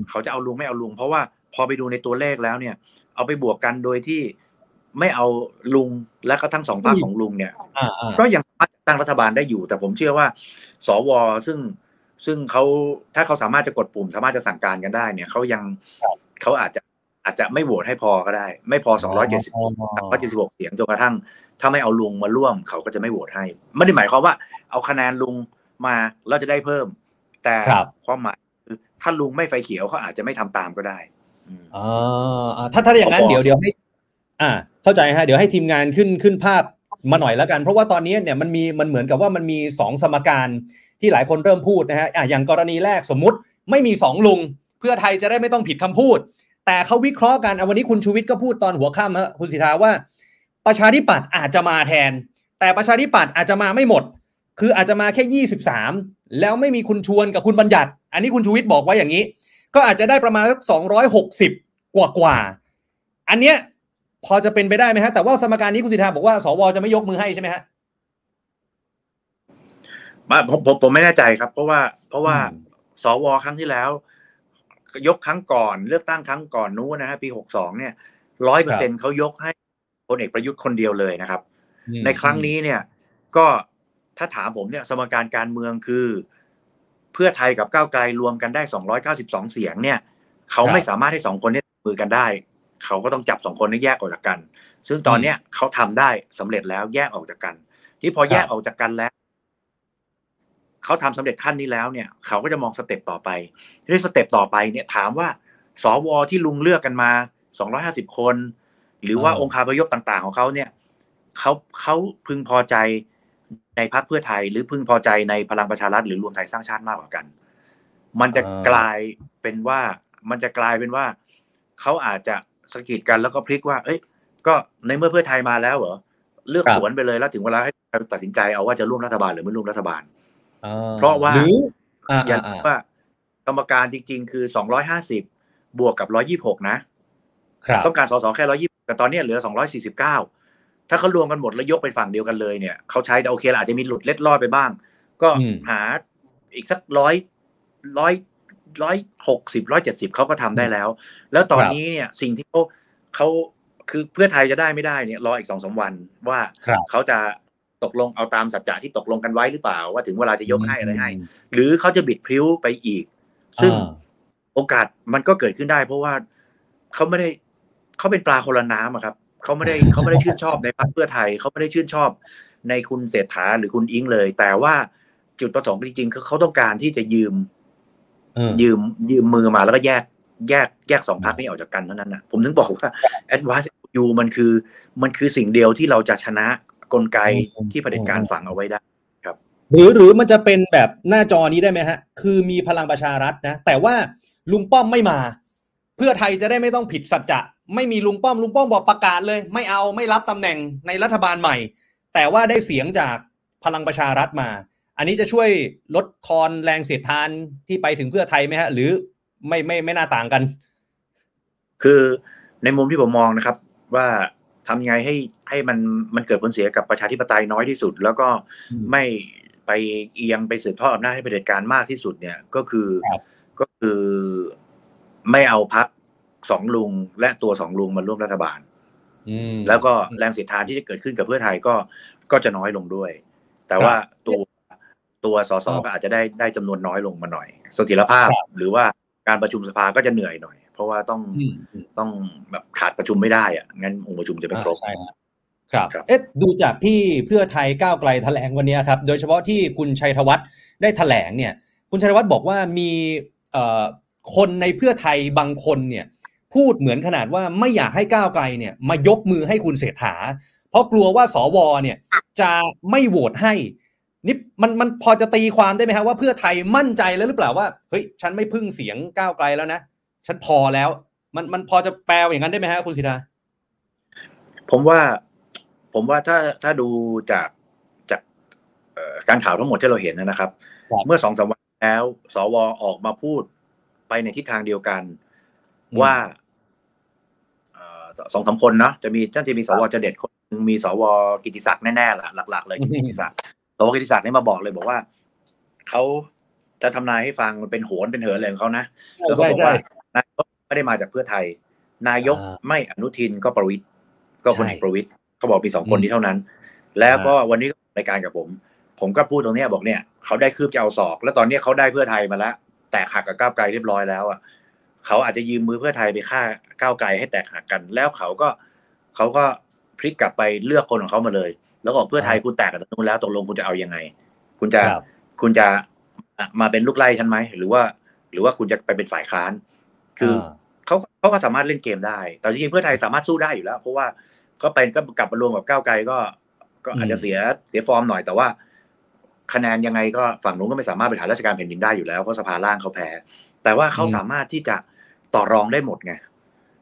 เขาจะเอาลุงไม่เอาลุงเพราะว่าพอไปดูในตัวเลขแล้วเนี่ยเอาไปบวกกันโดยที่ไม่เอาลุงและก็ทั้ง2พรรคของลุงเนี่ยก็ยังตั้งรัฐบาลได้อยู่แต่ผมเชื่อว่าสวซึ่งเขาถ้าเขาสามารถจะกดปุ่มสามารถจะสั่งการกันได้เนี่ยเขาอาจจะไม่โหวตให้พอก็ได้ไม่พอ276เสียงจนกระทั่งถ้าไม่เอาลุงมาร่วมเขาก็จะไม่โหวตให้ไม่ได้หมายความว่าเอาคะแนนลุงมาแล้วจะได้เพิ่มแต่ความหมายคือถ้าลุงไม่ไฟเขียวเขาอาจจะไม่ทำตามก็ได้ถ้าอย่างนั้นเดี๋ยวให้เข้าใจฮะเดี๋ยวให้ทีมงานขึ้นภาพมาหน่อยแล้วกันเพราะว่าตอนนี้เนี่ยมันเหมือนกับว่ามันมี2สมการที่หลายคนเริ่มพูดนะฮะอย่างกรณีแรกสมมุติไม่มี2ลุงเพื่อไทยจะได้ไม่ต้องผิดคำพูดแต่เขาวิเคราะห์กันวันนี้คุณชูวิทย์ก็พูดตอนหัวค่ำฮะคุณสิทธาว่าประชาธิปัตย์อาจจะมาแทนแต่ประชาธิปัตย์อาจจะมาไม่หมดคืออาจจะมาแค่23แล้วไม่มีคุณชวนกับคุณบัญญัติอันนี้คุณชูวิทย์บอกไว้อย่างนี้ก็อาจจะได้ประมาณสัก260กว่าอันเนี้ย พอจะเป็นไปได้ไหมฮะแต่ว่าสมการนี้คุณสิทธาบอกว่าสวจะไม่ยกมือให้ใช่ไหมฮะผมไม่แน่ใจครับเพราะว่าสวครั้งที่แล้วยกครั้งก่อนเลือกตั้งครั้งก่อนนู้นนะฮะปี62เนี่ย 100% เขายกให้พลเอกประยุทธ์คนเดียวเลยนะครับในครั้งนี้เนี่ยก็ถ้าถามผมเนี่ยสมการการเมืองคือเพื่อไทยกับก้าวไกลรวมกันได้292เสียงเนี่ยเขาไม่สามารถให้2คนนี้มือกันได้เขาก็ต้องจับ2คนนี้แยกออกจากกันซึ่งตอนเนี้ยเขาทำได้สำเร็จแล้วแยกออกจากกันที่พอแยกออกจากกันแล้วเขาทำสำเร็จขั้นนี้แล้วเนี่ยเขาก็จะมองสเต็ปต่อไปในสเต็ปต่อไปเนี่ยถามว่าสวที่ลุงเลือกกันมา250คนหรือว่าองคาพยพต่างๆของเขาเนี่ยเขาพึงพอใจในพรรคเพื่อไทยหรือพึงพอใจในพลังประชารัฐหรือรวมไทยสร้างชาติมากกว่ากันมันจะกลายเป็นว่าเขาอาจจะสะกิดกันแล้วก็พลิกว่าเอ้ยก็ในเมื่อเพื่อไทยมาแล้วเหรอเลือกสวนไปเลยแล้วถึงเวลาให้ตัดสินใจเอาว่าจะร่วมรัฐบาลหรือไม่ร่วมรัฐบาลเพราะว่าอย่างว่ากรรมการจริงๆคือ250บวกกับ126นะต้องการสสแค่120แต่ตอนนี้เหลือ249ถ้าเขารวมกันหมดแล้วยกไปฝั่งเดียวกันเลยเนี่ยเขาใช้แต่โอเคละอาจจะมีหลุดเล็ดลอดไปบ้างก็หาอีกสัก160 170เขาก็ทำได้แล้วแล้วตอนนี้เนี่ยสิ่งที่เขาคือเพื่อไทยจะได้ไม่ได้เนี่ยรออีก 2-3 วันว่าเขาจะตกลงเอาตามสัจจะที่ตกลงกันไว้หรือเปล่าว่าถึงเวลาจะยกให้อะไรให้หรือเขาจะบิดพริ้วไปอีกซึ่งโอกาสมันก็เกิดขึ้นได้เพราะว่าเขาเป็นปลาคนละน้ำครับเขาไม่ได้ชื่นชอบในพรรคเพื่อไทยเขาไม่ได้ชื่นชอบในคุณเศรษฐาหรือคุณอิงเลยแต่ว่าจุดประสงค์จริงๆคือเขาต้องการที่จะยืมมือมาแล้วก็แยก2พรรคนี้ออกจากกันเท่านั้นนะผมถึงบอกว่า Advance EU มันคือสิ่งเดียวที่เราจะชนะกลไกที่เผด็จการฝังเอาไว้ได้ครับหรือมันจะเป็นแบบหน้าจอนี้ได้ไหมฮะคือมีพลังประชารัฐนะแต่ว่าลุงป้อมไม่มาเพื่อไทยจะได้ไม่ต้องผิดสัจจะไม่มีลุงป้อมบอกประกาศเลยไม่เอาไม่รับตำแหน่งในรัฐบาลใหม่แต่ว่าได้เสียงจากพลังประชารัฐมาอันนี้จะช่วยลดทอนแรงเสียดทานที่ไปถึงเพื่อไทยไหมฮะหรือไม่น่าต่างกันคือในมุมที่ผมมองนะครับว่าทำไงให้มันเกิดผลเสียกับประชาธิปไตยน้อยที่สุดแล้วก็ไม่ไปเอียงไปสืบทอดอำนาจให้เผด็จการมากที่สุดเนี่ยก็คือไม่เอาพรรคสองลุงและตัวสองลุงมาร่วมรัฐบาลแล้วก็แรงเสียดทานที่จะเกิดขึ้นกับเพื่อไทยก็จะน้อยลงด้วยแต่ว่าตัวส.ส.ก็อาจจะได้จำนวนน้อยลงมาหน่อยเสถียรภาพหรือว่าการประชุมสภาก็จะเหนื่อยหน่อยเพราะว่าต้องแบบขาดประชุมไม่ได้อะงั้นองค์ประชุมจะไม่ครบใช่ครับเอ๊ะดูจากที่เพื่อไทยก้าวไกลแถลงวันนี้ครับโดยเฉพาะที่คุณชัยธวัฒน์ได้แถลงเนี่ยคุณชัยธวัฒน์บอกว่ามีคนในเพื่อไทยบางคนเนี่ยพูดเหมือนขนาดว่าไม่อยากให้ก้าวไกลเนี่ยมายกมือให้คุณเศรษฐาเพราะกลัวว่าสวเนี่ยจะไม่โหวตให้นี่มันพอจะตีความได้ไหมครับว่าเพื่อไทยมั่นใจแล้วหรือเปล่าว่าเฮ้ยฉันไม่พึ่งเสียงก้าวไกลแล้วนะฉันพอแล้วมันพอจะแปลอย่างนั้นได้ไหมครับคุณศิธาผมว่าถ้าดูจากการข่าวทั้งหมดที่เราเห็นนะครับเมื่อ 2-3 วันแล้วสวออกมาพูดไปในทิศทางเดียวกันว่า2-3 คนเนาะจะมีสวจะเด็ดคนนึงมีสวกิติศักดิ์แน่ๆล่ะหลักๆเลยกิติศักดิ์สวกิติศักดิ์นี่มาบอกเลยบอกว่าเขาจะทำนายให้ฟังมันเป็นโหนเป็นเหินอะไรของเขานะแล้วก็บอกว่านายกไม่ได้มาจากเพื่อไทยนายกไม่อนุทินก็ประวิตรก็พลเอกประวิตรเขาบอกมี2คนนี้เท่านั้นแล้วก็วันนี้รายการกับผมก็พูดตรงนี้บอกเนี่ยเขาได้คืบจะเอาศอกแล้วตอนนี้เขาได้เพื่อไทยมาแล้วแตกหักกับก้าวไกลเรียบร้อยแล้วอ่ะเขาอาจจะยืมมือเพื่อไทยไปฆ่าก้าวไกลให้แตกหักกันแล้วเขาก็พลิกกลับไปเลือกคนของเขามาเลยแล้วก็เพื่อไทยคุณแตกกับตรงแล้วตกลงคุณจะเอายังไงคุณจะมาเป็นลูกไล่ฉันไหมหรือว่าคุณจะไปเป็นฝ่ายค้านคือเขาก็สามารถเล่นเกมได้แต่จริงๆเพื่อไทยสามารถสู้ได้อยู่แล้วเพราะว่าก็กลับมารวมกับก้าวไกลก็อาจจะเสียฟอร์มหน่อยแต่ว่าคะแนนยังไงก็ฝั่งนู้นก็ไม่สามารถบริหารราชการแผ่นดินได้อยู่แล้วเพราะสภาล่างเขาแพ้แต่ว่าเขาสามารถที่จะต่อรองได้หมดไง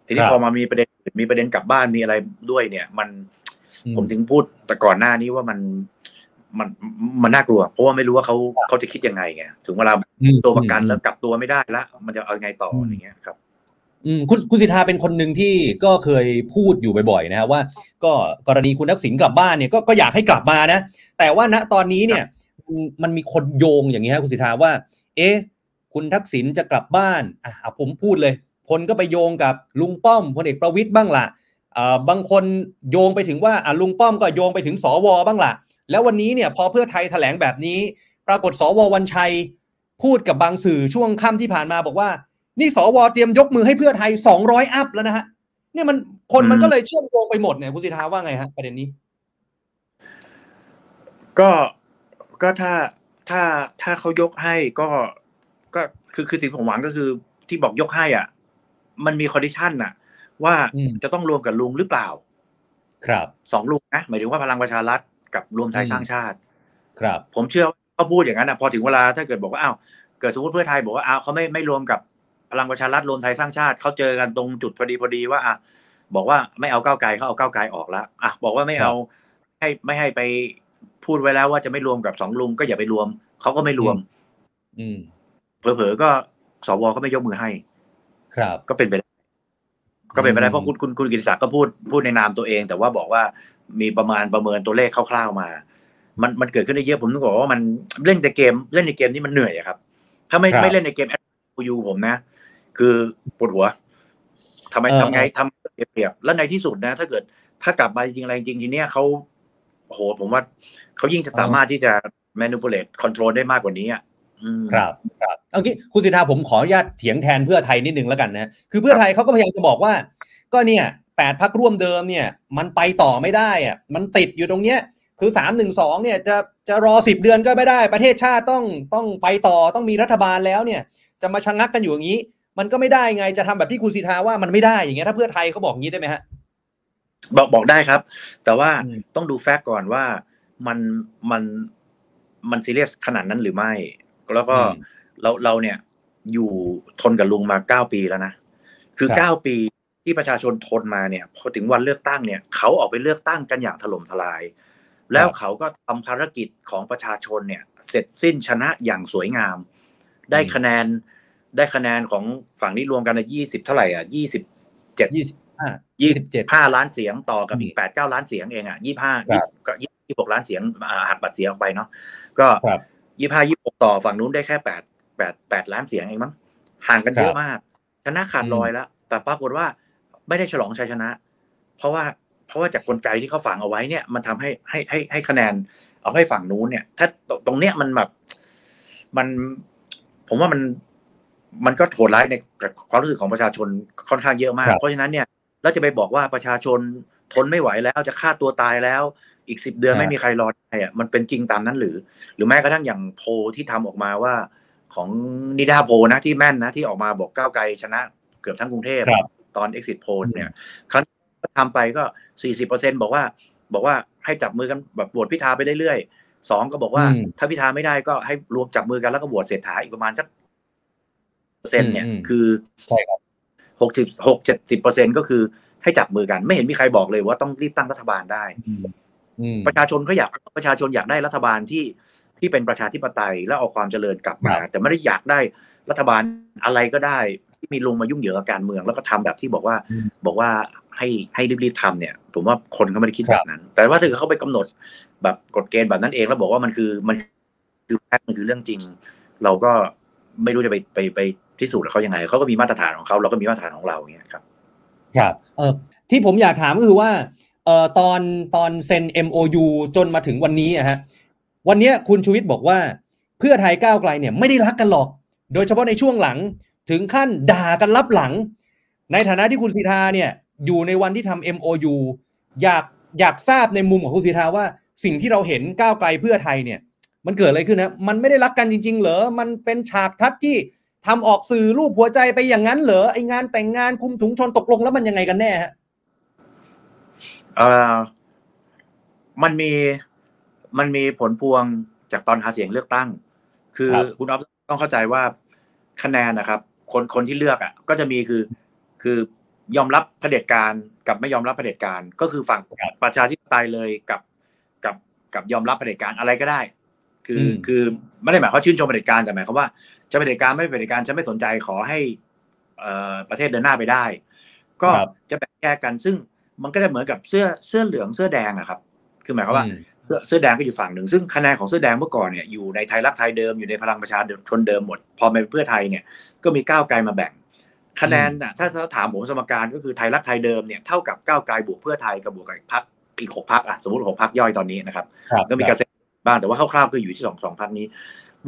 ทีนี้พอมามีประเด็นอื่นมีประเด็นกลับบ้านมีอะไรด้วยเนี่ยมันผมถึงพูดแต่ก่อนหน้านี้ว่ามันน่ากลัวเพราะว่าไม่รู้ว่าเขาจะคิดยังไงไงถึงเวลาตัวประกันแล้วกลับตัวไม่ได้ละมันจะเอาไงต่ออย่างเงี้ยครับ คุณสิทธาเป็นคนหนึ่งที่ก็เคยพูดอยู่บ่อยๆนะครับว่าก็กรณีคุณทักษิณกลับบ้านเนี่ยก็อยากให้กลับมานะแต่ว่าณตอนนี้เนี่ยมันมีคนโยงอย่างนี้ครับคุณสิทธาว่าเอ๊ะคุณทักษิณจะกลับบ้านอ่ะผมพูดเลยคนก็ไปโยงกับลุงป้อมพลเอกประวิตรบ้างล่ะบางคนโยงไปถึงว่าลุงป้อมก็โยงไปถึงสวบ้างล่ะแล้ววันนี้เนี่ยพอเพื่อไทยแถลงแบบนี้ปรากฏสววันชัยพูดกับบางสื่อช่วงค่ำที่ผ่านมาบอกว่านี่สวเตรียมยกมือให้เพื่อไทย200อัพแล้วนะฮะเนี่ยมันคนมันก็เลยเชื่อมโยงไปหมดเนี่ยคุณสิทธาว่าไงฮะประเด็นนี้ก็ถ้าเขายกให้ก็คือสิ่งผมหวังก็คือที่บอกยกให้อ่ะมันมีคอนดิชั่นน่ะว่าจะต้องรวมกับลุงหรือเปล่าครับ2ลุงนะหมายถึงว่าพลังประชารัฐกับรวมไทยสร้างชาติครับผมเชื่อเขาพูดอย่างนั้นนะพอถึงเวลาถ้าเกิดบอกว่าอ้าวเกิดสมมติเพื่อไทยบอกว่าอ้าวเขาไม่รวมกับพลังประชารัฐรวมไทยสร้างชาติเขาเจอกันตรงจุดพอดีว่าอ่ะบอกว่าไม่เอาก้าวไกลเขาเอาก้าวไกลออกแล้วอ่ะบอกว่าไม่เอาไม่ให้ไปพูดไว้แล้วว่าจะไม่รวมกับ2ลุงก็อย่าไปรวมเขาก็ไม่รวมเผลอๆก็สวก็ไม่ยกมือให้ครับก็เป็นไปได้เพราะคุณกิติศักดิ์ก็พูดในนามตัวเองแต่ว่าบอกว่ามีประเมินตัวเลขคร่าวๆมามันเกิดขึ้นได้เยอะผมต้องบอกว่ามันเล่นในเกมนี่มันเหนื่อยอะครับถ้าไม่เล่นในเกมอยู่ผมนะคือปวดหัวทำไงทำเปรียบแล้วในที่สุดนะถ้าเกิดถ้ากลับมาจริงอะไรจริงทีเนี้ยเขาโหผมว่าเขายิ่งจะสามารถที่จะ manipulate control ได้มากกว่านี้อ่ะครับเอางี้คุณสิทธาผมขออนุญาตเถียงแทนเพื่อไทยนิดนึงแล้วกันนะคือเพื่อไทยเขาก็พยายามจะบอกว่าก็เนี่ย8พรรคร่วมเดิมเนี่ยมันไปต่อไม่ได้อ่ะมันติดอยู่ตรงเนี้ยคือ312เนี่ยจะรอ10เดือนก็ไม่ได้ประเทศชาติต้องไปต่อต้องมีรัฐบาลแล้วเนี่ยจะมาชะงักกันอยู่อย่างนี้มันก็ไม่ได้ไงจะทำแบบที่คุณสิทธาว่ามันไม่ได้อย่างเงี้ยถ้าเพื่อไทยเขาบอกงี้ได้ไหมฮะบอกได้ครับแต่ว่าต้องดูแฟกต์ก่อนว่ามันซีเรียสขนาดนั้นหรือไม่แล้วก็เราเนี่ยอยู่ทนกับลุงมา9ปีแล้วนะคือ9ปีที่ประชาชนทนมาเนี่ยพอถึงวันเลือกตั้งเนี่ยเขาออกไปเลือกตั้งกันอย่างถล่มทลายแล้วเขาก็ทำภารกิจของประชาชนเนี่ยเสร็จสิ้นชนะอย่างสวยงามได้คะแนนของฝั่งนี้รวมกันใน20เท่าไหร่อ่ะ25ล้านเสียงต่อกับอีก8-9ล้านเสียงเองอ่ะ25ก็26ล้านเสียงหักบัตรเสียออกไปเนาะก็25 26ต่อฝั่งนู้นได้แค่8ล้านเสียงเองมั้งห่างกันเยอะมากชนะขาดลอยแล้วแต่ปรากฏว่าไม่ได้ฉลองชัยชนะเพราะว่าจากกลไกที่เขาฝังเอาไว้เนี่ยมันทำให้คะแนนเอาให้ฝั่งนู้นเนี่ยถ้าตรงเนี้ยมันแบบมันผมว่ามันก็โหดร้ายในความรู้สึกของประชาชนค่อนข้างเยอะมากเพราะฉะนั้นเนี่ยเราจะไปบอกว่าประชาชนทนไม่ไหวแล้วจะฆ่าตัวตายแล้วอีก10 เดือนไม่มีใครรอได้อ่ะมันเป็นจริงตามนั้นหรือแม้กระทั่งอย่างโพลที่ทำออกมาว่าของนิดาโพลนะที่แม่นนะที่ออกมาบอกก้าวไกลชนะเกือบทั้งกรุงเทพตอน exit poll เนี่ยเขาทำไปก็ 40% บอกว่าให้จับมือกันแบบโหวตพิธาไปเรื่อยๆ2ก็บอกว่าถ้าพิธาไม่ได้ก็ให้รวมจับมือกันแล้วก็โหวตเศรษฐาอีกประมาณสัก%เนี่ยคือใช่ครับ60-70% ก็คือให้จับมือกันไม่เห็นมีใครบอกเลยว่าต้องรีบตั้งรัฐบาลได้ประชาชนอยากได้รัฐบาลที่เป็นประชาธิปไตยและเอาความเจริญกลับมาแต่ไม่ได้อยากได้รัฐบาลอะไรก็ได้ที่มีลงมายุ่งเหยิงกับการเมืองแล้วก็ทำแบบที่บอกว่าให้รีบๆทำเนี่ยผมว่าคนเขาไม่ได้คิดแบบนั้นแต่ว่าถ้าเกิดเขาไปกำหนดแบบกฎเกณฑ์แบบนั้นเองแล้วบอกว่ามันคือแฟกต์มันคือเรื่องจริงเราก็ไม่รู้จะไปพิสูจน์เขายังไงเขาก็มีมาตรฐานของเขาเราก็มีมาตรฐานของเราอย่างเงี้ยครับที่ผมอยากถามก็คือว่าตอนเซ็น MOU จนมาถึงวันนี้อะฮะวันนี้คุณชูวิทย์บอกว่าเพื่อไทยก้าวไกลเนี่ยไม่ได้รักกันหรอกโดยเฉพาะในช่วงหลังถึงขั้นด่ากันลับหลังในฐานะที่คุณสิทธาเนี่ยอยู่ในวันที่ทำ MOU อยากทราบในมุมของคุณสิทธาว่าสิ่งที่เราเห็นก้าวไกลเพื่อไทยเนี่ยมันเกิดอะไรขึ้นนะมันไม่ได้รักกันจริงๆเหรอมันเป็นฉากทัดที่ทำออกสื่อรูปหัวใจไปอย่างนั้นเหรอไองานแต่งงานคุมถุงชนตกลงแล้วมันยังไงกันแน่ฮะมันมีผลพวงจากตอนหาเสียงเลือกตั้งคือคุณอ๊อฟต้องเข้าใจว่าคะแนนนะครับคนที่เลือกอ่ะก็จะมีคือยอมรับเผด็จการกับไม่ยอมรับเผด็จการก็คือฝั่งประชาธิปไตยเลยกับยอมรับเผด็จการอะไรก็ได้คือไม่ได้หมายความชื่นชมเผด็จการแต่หมายความว่าจะเผด็จการไม่เผด็จการฉันไม่สนใจขอให้ ประเทศเดินหน้าไปได้ก็จะแบ่งแยกกันซึ่งมันก็จะเหมือนกับเสื้อเหลืองเสื้อแดงอะครับคือหมายความว่าเสื้อแดงก็อยู่ฝั่งหนึ่งซึ่งคะแนนของเสื้อแดงเมื่อก่อนเนี่ยอยู่ในไทยรักไทยเดิมอยู่ในพลังประชาชนเดิมหมดพอมาเพื่อไทยเนี่ยก็มีก้าวไกลมาแบ่งคะแนนน่ะถ้าถามผมสมการก็คือไทยรักไทยเดิมเนี่ยเท่ากับก้าวไกลบวกเพื่อไทยกับบวกกับพรรคอีก6พรรคอ่ะสมมุติ6พรรคย่อยตอนนี้นะครับก็มีกระแสบ้างแต่ว่าคร่าวๆคืออยู่ที่2พรรคนี้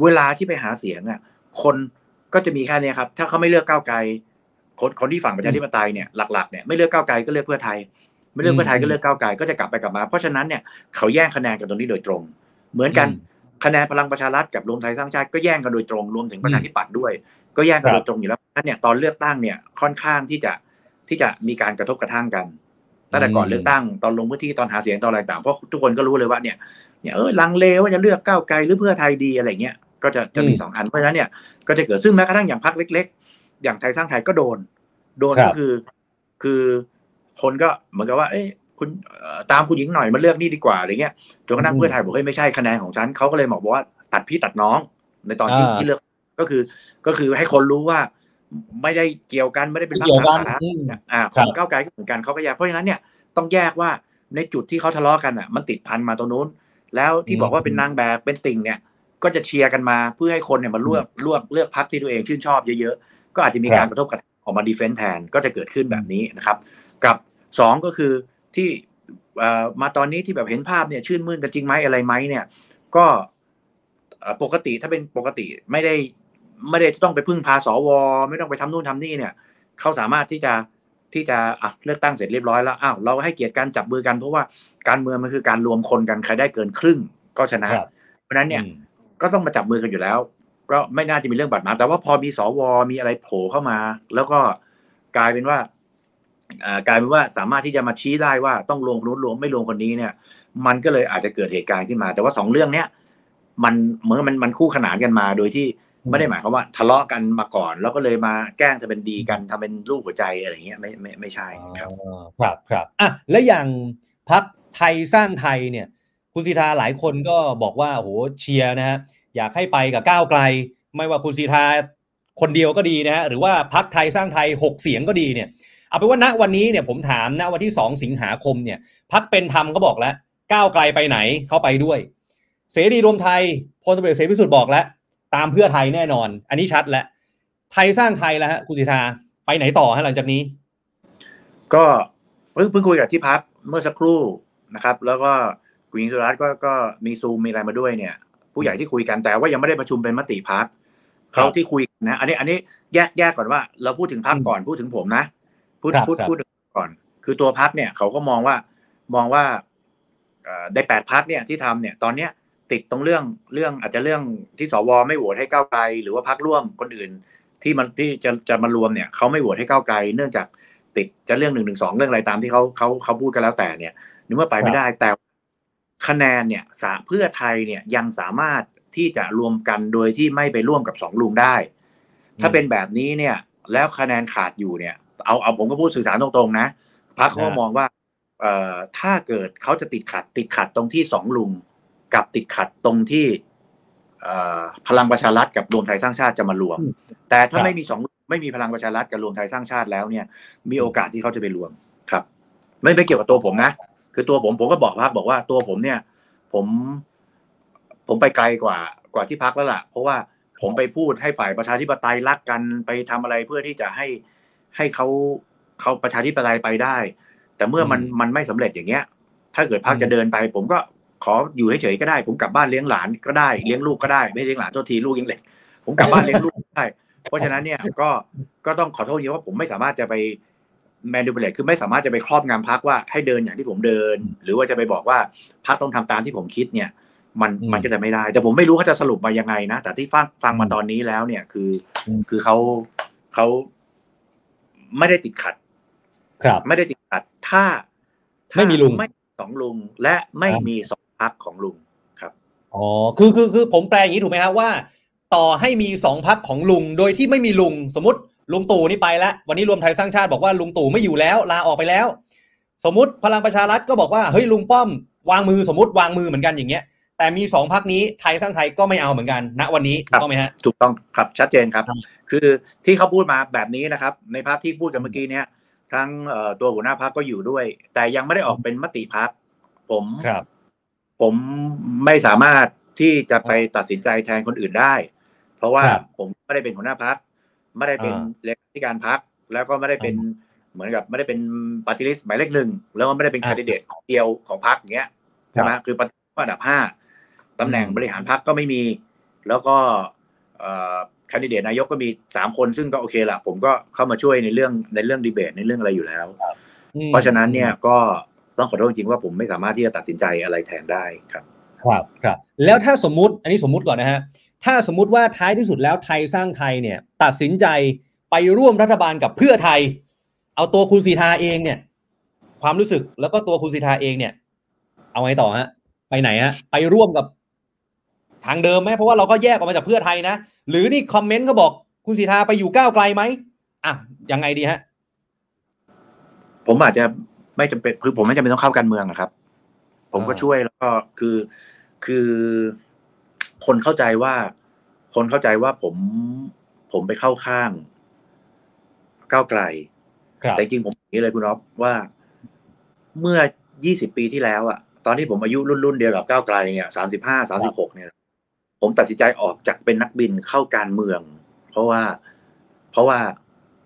เวลาที่ไปหาเสียงอ่ะคนก็จะมีแค่นี้ครับถ้าเขาไม่เลือกก้าวไกลคนที่ฝั่งประชาธิปไตยเนี่ยหลักๆเนี่ยไม่เลือกก้าวไกลก็เลือกเพื่อไทยไม่เลือกเพื่อไทยก็เลือกก้าวไกลก็จะกลับไปกลับมาเพราะฉะนั้นเนี่ยเขาแย่งคะแนนกันตรงนี้โดยตรงเหมือนกันคะแนนพลังประชารัฐกับรวมไทยสร้างชาติก็แย่งกันโดยตรงรวมถึงประชาธิปัตย์ด้วยก็แย่งกันโดยตรงอยู่แล้วนั่นเนี่ยตอนเลือกตั้งเนี่ยค่อนข้างที่จะมีการกระทบกระทั่งกันตั้งแต่ก่อนเลือกตั้งตอนลงพื้นที่ตอนหาเสียงตอนอะไรต่างเพราะทุกคนก็รู้เลยว่าเนี่ยลังเลว่าจะเลือกก้าวไกลหรือเพื่อไทยดีอะไรเงี้ยก็จะมี2อันเพราะฉะนั้นเนี่ยก็จะเกิดซึ่งแม้กระทั่งอย่างพรรคเล็กๆอย่างไทยสร้างไทยก็โดนก็คือคนก็เหมือนกับว่าเอ้ยคุณตามคุณหญิงหน่อยมาเลือกนี่ดีกว่าอะไรเงี้ยจนกระทั่งเพื่อไทยบอกเฮ้ยไม่ใช่คะแนนของฉันเขาก็เลยบอกว่าตัดพี่ตัดน้องในตอนที่เลือกก็คือให้คนรู้ว่าไม่ได้เกี่ยวกันไม่ได้เป็นพรรคต่างของก้าวไกลเหมือนกันเขาก็แยกเพราะฉะนั้นเนี่ยต้องแยกว่าในจุดที่เขาทะเลาะกันอ่ะมันติดพันมาตรงนู้นแล้วที่บอกว่าเป็นนางแบบเป็นติ่งเนี่ยก็จะเชียร์กันมาเพื่อให้คนเนี่ยมาเลือกพรรคที่ตัวเองชื่นชอบเยอะๆก็อาจจะมีการกระทบกันออกมาดีเฟนซ์แทนก็จะเกิดขึ้นแบบนี้นะครับกับ2ก็คือที่มาตอนนี้ที่แบบเห็นภาพเนี่ยชื่นมื่นกันจริงไหมอะไรไหมเนี่ยก็ปกติถ้าเป็นปกติไม่ได้ต้องไปพึ่งพาสวไม่ต้องไปทำนู่นทำนี่เนี่ยเขาสามารถที่จะเลือกตั้งเสร็จเรียบร้อยแล้วอ้าวเราให้เกียรติการจับมือกันเพราะว่าการเมืองมันคือการรวมคนกันใครได้เกินครึ่งก็ชนะเพราะนั้นเนี่ยก็ต้องมาจับมือกันอยู่แล้วก็ไม่น่าจะมีเรื่องบาดหมางแต่ว่าพอมีสวมีอะไรโผล่เข้ามาแล้วก็กลายเป็นว่าสามารถที่จะมาชี้ได้ว่าต้องรวมนู้นรวมไม่รวมคนนี้เนี่ยมันก็เลยอาจจะเกิดเหตุการณ์ขึ้นมาแต่ว่า2เรื่องเนี้ยมันเหมือนมันคู่ขนานกันมาโดยที่ไม่ได้หมายความว่าทะเลาะกันมาก่อนแล้วก็เลยมาแกล้งจะเป็นดีกันทำเป็นลูกหัวใจอะไรเงี้ยไม่ใช่ครับครับอ่ะและอย่างพรรคไทยสร้างไทยเนี่ยคุณสิทธาหลายคนก็บอกว่าโหเชียร์นะฮะอยากให้ไปกับก้าวไกลไม่ว่าคุณสิทธาคนเดียวก็ดีนะฮะหรือว่าพรรคไทยสร้างไทย6เสียงก็ดีเนี่ยเอาเป็นว่าณวันนี้เนี่ยผมถามณวันที่2สิงหาคมเนี่ยพรรคเป็นธรรมก็บอกแล้วก้าวไกลไปไหนเขาไปด้วยเสรีรวมไทยพลตำรวจเอกเสรีพิสุทธิ์บอกแล้วตามเพื่อไทยแน่นอนอันนี้ชัดแล้วไทยสร้างไทยแล้วฮะคุณสิทธาไปไหนต่อฮะหลังจากนี้ก็เพิ่งคุยกับที่พักเมื่อสักครู่นะครับแล้วก็คุณหญิงสุรัตน์ก็มีซูมมีอะไรมาด้วยเนี่ยผู้ใหญ่ที่คุยกันแต่ว่ายังไม่ได้ประชุมเป็นมติพักเขาที่คุยนะอันนี้แยกก่อนว่าเราพูดถึงพักก่อนพูดถึงผมนะพูดก่อนคือตัวพักเนี่ยเขาก็มองว่าได้8พักเนี่ยที่ทำเนี่ยตอนเนี้ยติดตรงเรื่องอาจจะเรื่องที่สวไม่โหวตให้ก้าวไกลหรือว่าพรรคร่วมคนอื่นที่มันที่จะมารวมเนี่ยเขาไม่โหวตให้ก้าวไกลเนื่องจากติดจะเรื่อง112เรื่องอะไรตามที่เขาพูดกันแล้วแต่เนี่ยนึกว่าไปไม่ได้แต่คะแนนเนี่ยเพื่อไทยเนี่ยยังสามารถที่จะรวมกันโดยที่ไม่ไปร่วมกับ2ลุงได้ถ้าเป็นแบบนี้เนี่ยแล้วคะแนนขาดอยู่เนี่ยเอาผมก็พูดสื่อสารตรงๆนะพรรคเขามองว่าถ้าเกิดเขาจะติดขัดตรงที่2ลุงกับติดขัดตรงที่พลังประชารัฐกับรวมไทยสร้างชาติจะมารวมแต่ถ้าไม่มี2ไม่มีพลังประชารัฐกับรวมไทยสร้างชาติแล้วเนี่ยมีโอกาสที่เขาจะไปรวมครับไม่เกี่ยวกับตัวผมนะคือตัวผมก็บอกพรรคบอกว่าตัวผมเนี่ยผมไปไกลกว่าที่พรรคแล้วล่ะเพราะว่าผมไปพูดให้ฝ่ายประชาธิปไตยรักกันไปทำอะไรเพื่อที่จะให้เขาประชาธิปไตยไปได้แต่เมื่อมันไม่สำเร็จอย่างเงี้ยถ้าเกิดพรรคจะเดินไปผมก็ขออยู่เฉยๆก็ได้ผมกลับบ้านเลี้ยงหลานก็ได้เลี้ยงลูกก็ได้ไม่เลี้ยงหลานตัวทีลูกยังเล็กผมกลับบ้านเลี้ยงลูกได้เพราะฉะนั้นเนี่ยก็ต้องขอโทษเยอะว่าผมไม่สามารถจะไปแมนูเบลคือไม่สามารถจะไปครอบงำพรรคว่าให้เดินอย่างที่ผมเดินหรือว่าจะไปบอกว่าพรรคต้องทำตามที่ผมคิดเนี่ยมันก็จะไม่ได้แต่ผมไม่รู้เขาจะสรุปมายังไงนะแต่ที่ฟังมาตอนนี้แล้วเนี่ยคือเขาไม่ได้ติดขัดครับไม่ได้ติดขัดถ้าไม่มีลุง2ลุงและไม่มี2พรรคของลุงครับอ๋อคือผมแปลอย่างนี้ถูกไหมครับว่าต่อให้มี2พรรคของลุงโดยที่ไม่มีลุงสมมติลุงตู่นี่ไปแล้ววันนี้รวมไทยสร้างชาติบอกว่าลุงตู่ไม่อยู่แล้วลาออกไปแล้วสมมติพลังประชารัฐก็บอกว่าเฮ้ยลุงป้อมวางมือสมมติวางมือเหมือนกันอย่างเงี้ย แต่มี2พรรคนี้ไทยสร้างไทยก็ไม่เอาเหมือนกันณวันนี้ถูกต้องมั้ยฮะถูกต้องครับชัดเจนครับคือที่เขาพูดมาแบบนี้นะครับในภาพที่พูดกันเมื่อกี้เนี่ยทั้งตัวหัวหน้าพรรคก็อยู่ด้วยแต่ยังไม่ได้ออกเป็นมติพรรคผมไม่สามารถที่จะไปตัดสินใจแทนคนอื่นได้เพราะว่าผมไม่ได้เป็นหัวหน้าพรรคไม่ได้เป็นเลขาธิการพรรคแล้วก็ไม่ได้เป็นเหมือนกับไม่ได้เป็นปาร์ตี้ลิสต์หมายเลข1แล้วก็ไม่ได้เป็นแคนดิเดตเดียวของพรรคอย่างเงี้ยใช่มั้ยคืออันดับ5ตำแหน่งบริหารพรรคก็ไม่มีแล้วก็แคนดิเดตนายกก็มี3คนซึ่งก็โอเคล่ะผมก็เข้ามาช่วยในเรื่องดีเบตในเรื่องอะไรอยู่แล้วเพราะฉะนั้นเนี่ยก็ต้องขอโทษจริงว่าผมไม่สามารถที่จะตัดสินใจอะไรแทนได้ครับครับครับแล้วถ้าสมมุติอันนี้สมมุติก่อนนะฮะถ้าสมมุติว่าท้ายที่สุดแล้วไทยสร้างไทยเนี่ยตัดสินใจไปร่วมรัฐบาลกับเพื่อไทยเอาตัวคุณสีทาเองเนี่ยความรู้สึกแล้วก็ตัวคุณสีทาเองเนี่ยเอาไงต่อฮะไปไหนฮะไปร่วมกับทางเดิมไหมเพราะว่าเราก็แยกออกมาจากเพื่อไทยนะหรือนี่คอมเมนต์เขาบอกคุณสีทาไปอยู่ก้าวไกลไหมอ่ะยังไงดีฮะผมอาจจะไม่จำเป็นคือผมไม่จำเป็นต้องเข้าการเมืองอะครับผมก็ช่วยแล้วก็คือคนเข้าใจว่าผมไปเข้าข้างก้าวไกลแต่จริงผมอย่างนี้เลยคุณอ๊อฟว่าเมื่อ20ปีที่แล้วอะตอนที่ผมอายุรุ่นเดียวกับก้าวไกลเนี่ย35 36เนี่ยผมตัดสินใจออกจากเป็นนักบินเข้าการเมืองเพราะว่า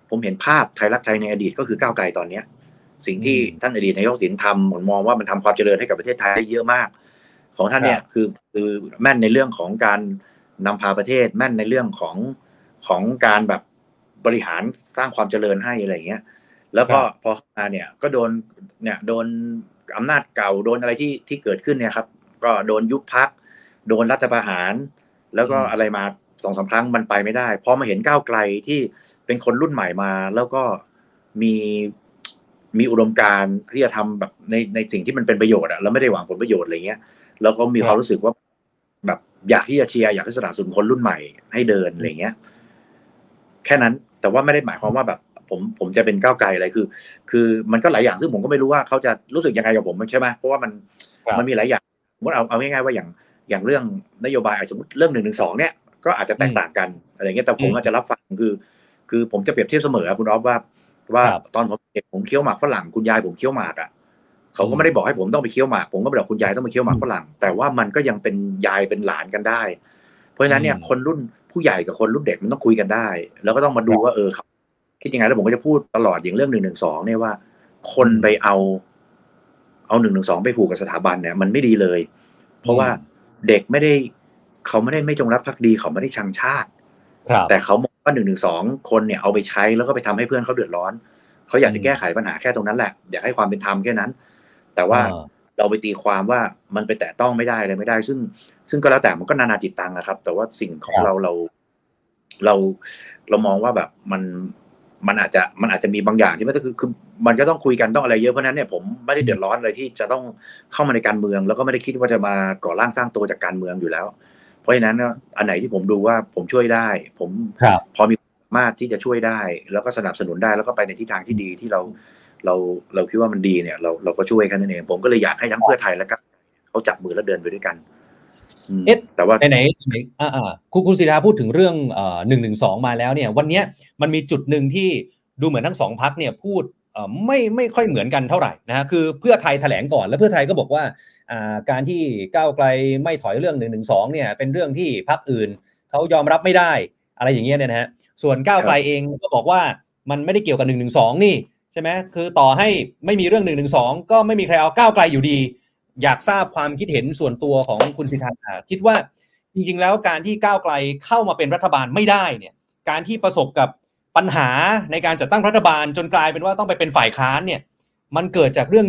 ผมเห็นภาพไทยรักไทยในอดีตก็คือก้าวไกลตอนเนี้ยสิ่งที่ท่านอดีตนายกทักษิณทำผมมองว่ามันทำความเจริญให้กับประเทศไทยได้เยอะมากของท่านเนี่ยคือแม่นในเรื่องของการนำพาประเทศแม่นในเรื่องของการแบบบริหารสร้างความเจริญให้อะไรอย่างเงี้ยแล้วก็พอมาเนี่ยก็โดนอำนาจเก่าโดนอะไรที่เกิดขึ้นเนี่ยครับก็โดนยุบพรรคโดนรัฐประหารแล้วก็อะไรมา 2-3 ครั้งมันไปไม่ได้พอมาเห็นก้าวไกลที่เป็นคนรุ่นใหม่มาแล้วก็มีอุดมการณ์ที่จะทำแบบในสิ่งที่มันเป็นประโยชน์อะแล้วไม่ได้หวังผลประโยชน์อะไรเงี้ยแล้วก็มีความรู้สึกว่าแบบอยากที่จะเชียร์อยากที่สนับสนุนคนรุ่นใหม่ให้เดินอะไรเงี้ยแค่นั้นแต่ว่าไม่ได้หมายความว่าแบบผมจะเป็นก้าวไกลอะไรคือมันก็หลายอย่างซึ่งผมก็ไม่รู้ว่าเขาจะรู้สึกยังไงกับผมใช่ไหมเพราะว่ามันมีหลายอย่างสมมติเอาง่ายๆว่าอย่างเรื่องนโยบายสมมติเรื่อง112เนี่ยก็อาจจะแตกต่างกันอะไรเงี้ยแต่ผมอาจจะรับฟังคือผมจะเปรียบเทียบเสมอคุณอ๊อฟว่าตอนผมเด็กผมเคี้ยวหมากฝรั่งคุณยายผมเคี้ยวหมากอ่ะเขาก็ไม่ได้บอกให้ผมต้องไปเคี้ยวหมากผมก็ไม่ได้บอกคุณยายต้องไปเคี้ยวหมากฝรั่งแต่ว่ามันก็ยังเป็นยายเป็นหลานกันได้เพราะฉะนั้นเนี่ยคนรุ่นผู้ใหญ่กับคนรุ่นเด็กมันต้องคุยกันได้แล้วก็ต้องมาดูว่าเขาคิดยังไงแล้วผมก็จะพูดตลอดอย่างเรื่อง112เนี่ยว่าคนไปเอา112ไปผูกกับสถาบันเนี่ยมันไม่ดีเลยเพราะว่าเด็กไม่ได้เขาไม่ได้ไม่จงรักภักดีเขาไม่ได้ชังชาติแต่เขามองว่า112คนเนี่ยเอาไปใช้แล้วก็ไปทำให้เพื่อนเขาเดือดร้อนเขาอยากจะแก้ไขปัญหาแค่ตรงนั้นแหละอยากให้ความเป็นธรรมแค่นั้นแต่ว่าเราไปตีความว่ามันไปแตะต้องไม่ได้เลยไม่ได้ซึ่งก็แล้วแต่มันก็นานาจิตตังนะครับแต่ว่าสิ่งของเรามองว่าแบบมันอาจจะมีบางอย่างที่มันก็คือมันก็ต้องคุยกันต้องอะไรเยอะเพราะนั้นเนี่ยผมไม่ได้เดือดร้อนอะไรที่จะต้องเข้ามาในการเมืองแล้วก็ไม่ได้คิดว่าจะมาก่อร่างสร้างตัวจากการเมืองอยู่แล้วเพราะฉะนั้นอันไหนที่ผมดูว่าผมช่วยได้ผมพอมีความสามารถที่จะช่วยได้แล้วก็สนับสนุนได้แล้วก็ไปในทิศทางที่ดีที่เราคิดว่ามันดีเนี่ยเราก็ช่วยกันนั่นเองผมก็เลยอยากให้ทั้งเพื่อไทยและก็เขาจับมือแล้วเดินไปด้วยกันแต่ว่าไหนคุณศิราพูดถึงเรื่อง112มาแล้วเนี่ยวันนี้มันมีจุดหนึ่งที่ดูเหมือนทั้ง2พรรคเนี่ยพูดไม่ค่อยเหมือนกันเท่าไหร่นะฮะคือเพื่อไทยแถลงก่อนแล้วเพื่อไทยก็บอกว่าการที่ก้าวไกลไม่ถอยเรื่อง112เนี่ยเป็นเรื่องที่พรรคอื่นเขายอมรับไม่ได้อะไรอย่างเงี้ยเนี่ยนะฮะส่วนก้าวไกลเองก็บอกว่ามันไม่ได้เกี่ยวกับ112นี่ใช่ไหมคือต่อให้ไม่มีเรื่อง112ก็ไม่มีใครเอาก้าวไกลอยู่ดีอยากทราบความคิดเห็นส่วนตัวของคุณสิทธาคิดว่าจริงๆแล้วการที่ก้าวไกลเข้ามาเป็นรัฐบาลไม่ได้เนี่ยการที่ประสบกับปัญหาในการจัดตั้งรัฐบาลจนกลายเป็นว่าต้องไปเป็นฝ่ายค้านเนี่ยมันเกิดจากเรื่อง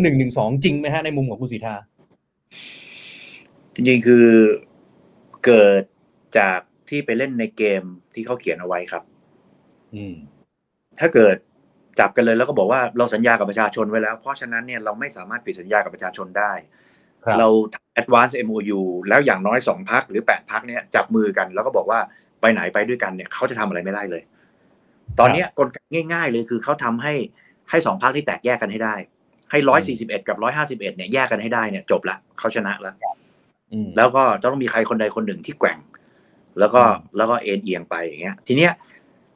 112จริงไหมฮะในมุมของคุณสิทธาจริงๆคือเกิดจากที่ไปเล่นในเกมที่เขาเขียนเอาไว้ครับถ้าเกิดจับกันเลยแล้วก็บอกว่าเราสัญญากับประชาชนไว้แล้วเพราะฉะนั้นเนี่ยเราไม่สามารถผิดสัญญากับประชาชนได้เราแอดวานซ์ MOU แล้วอย่างน้อย2พรรคหรือ8พรรคเนี่ยจับมือกันแล้วก็บอกว่าไปไหนไปด้วยกันเนี่ยเขาจะทำอะไรไม่ได้เลยตอนนี้กลไกง่ายๆเลยคือเขาทำให้2พรรคที่แตกแยกกันให้ได้ให้141กับ151เนี่ยแยกกันให้ได้เนี่ยจบละเขาชนะละ แล้วก็จะต้องมีใครคนใดคนหนึ่งที่แกว่งแล้วก็เอ็นเอียงไปอย่างเงี้ยทีเนี้ย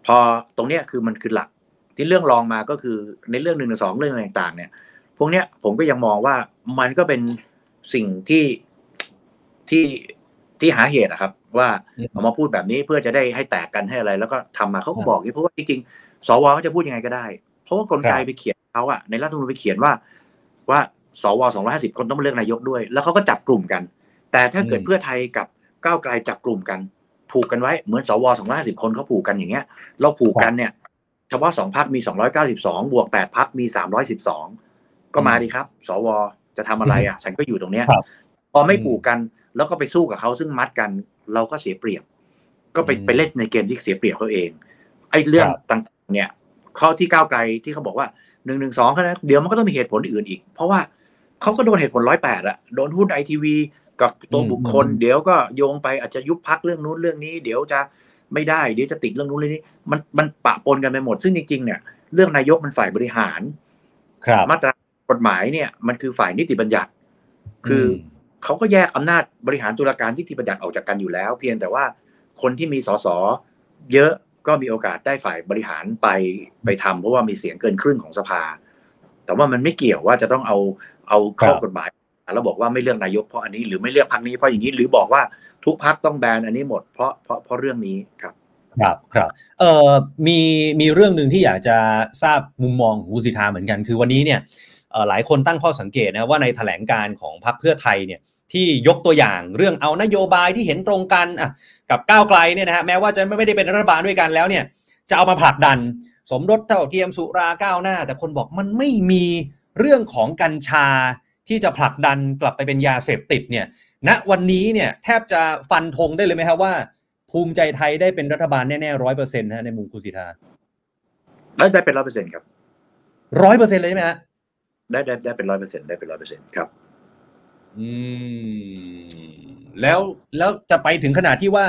พอตรงเนี้ยคือมันคือหลักที่เรื่องรองมาก็คือในเรื่อง1 1 2เรื่องอะไรต่างๆเนี่ยพวกเนี้ยผมก็ยังมองว่ามันก็เป็นสิ่งที่หาเหตุอะครับว่าเอามาพูดแบบนี้เพื่อจะได้ให้แตกกันให้อะไรแล้วก็ทำมาเขาก็บอกที่เพราะว่าจริงๆสวก็จะพูดยังไงก็ได้เพราะว่ากลไกไปเขียนเขาอะในรัฐธรรมนูญไปเขียนว่าสว250คนต้องมาเลือกนายกด้วยแล้วเขาก็จับกลุ่มกันแต่ถ้าเกิดเพื่อไทยกับก้าวไกลจับกลุ่มกันผูกกันไว้เหมือนสว250คนเขาผูกกันอย่างเงี้ยเราผูกกันเนี่ยเฉพาะ2พรรคมี292บวก8พรรคมี312ก็มาดิครับสวจะทำอะไรอ่ะฉันก็อยู่ตรงเนี้ยพอไม่ผูกกันแล้วก็ไปสู้กับเขาซึ่งมัดกันเราก็เสียเปรียบก็ไปเล่นในเกมที่เสียเปรียบเขาเองไอ้เรื่องต่างๆเนี่ยข้อที่ก้าวไกลที่เขาบอกว่า112เขานะเดี๋ยวมันก็ต้องมีเหตุผลอื่นอีกเพราะว่าเขาก็โดนเหตุผล108อ่ะโดนหุ้น ITV กับตัวบุคคลเดี๋ยวก็โยงไปอาจจะยุบพรรคเรื่องนู้นเรื่องนี้เดี๋ยวจะไม่ได้เดี๋ยวจะติดเรื่องนู้นเรื่องนี้มันปะปนกันไปหมดซึ่งจริงๆเนี่ยเรื่องนายกมันฝ่ายบริหารครับมาตรากฎหมายเนี่ยมันคือฝ่ายนิติบัญญัติคือเขาก็แยกอำนาจบริหารตุลาการนิติบัญญัติออกจากกันอยู่แล้วเพียงแต่ว่าคนที่มีสสเยอะก็มีโอกาสได้ฝ่ายบริหารไปทำเพราะว่ามีเสียงเกินครึ่งของสภาแต่ว่ามันไม่เกี่ยวว่าจะต้องเอาข้อกฎหมายแล้วบอกว่าไม่เลือกนายกเพราะอันนี้หรือไม่เลือกพรรคนี้เพราะอย่างนี้หรือบอกว่าทุกพรรคต้องแบนอันนี้หมดเพราะเรื่องนี้ครับครับมีเรื่องนึงที่อยากจะทราบมุมมองของคุณสิทธาเหมือนกันคือวันนี้เนี่ยหลายคนตั้งข้อสังเกตนะว่าในแถลงการของพรรคเพื่อไทยเนี่ยที่ยกตัวอย่างเรื่องเอานโยบายที่เห็นตรงกันกับก้าวไกลเนี่ยนะฮะแม้ว่าจะไม่ได้เป็นรัฐบาลด้วยกันแล้วเนี่ยจะเอามาผลักดันสมรสเท่าเทียมสุราก้าวหน้าแต่คนบอกมันไม่มีเรื่องของกัญชาที่จะผลักดันกลับไปเป็นยาเสพติดเนี่ยณวันนี้เนี่ยแทบจะฟันธงได้เลยไหมครับว่าภูมิใจไทยได้เป็นรัฐบาลแน่ๆ 100% นะในมุมคุณสิทธาได้เป็น 100% ครับ 100% เลยใช่ไหมฮะได้เป็น 100% ได้เป็น 100% ครับแล้วจะไปถึงขนาดที่ว่า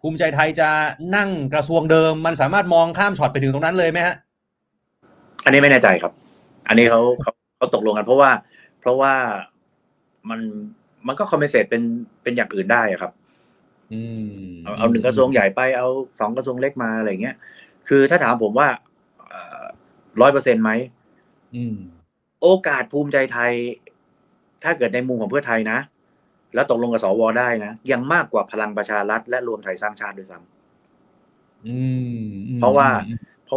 ภูมิใจไทยจะนั่งกระทรวงเดิมมันสามารถมองข้ามช็อตไปถึงตรงนั้นเลยไหมฮะอันนี้ไม่แน่ใจครับอันนี้เขาตกลงกันเพราะว่ามันก็คอมเพนเซตเป็นอย่างอื่นได้ครับเอา1กระทรวงใหญ่ไปเอา2กระทรวงเล็กมาอะไรเงี้ยคือถ้าถามผมว่า100% มั้ยโอกาสภูมิใจไทยถ้าเกิดในมุมของเพื่อไทยนะแล้วตกลงกับสวได้นะยังมากกว่าพลังประชารัฐและรวมไทยสร้างชาติด้วยซ้ำเพราะว่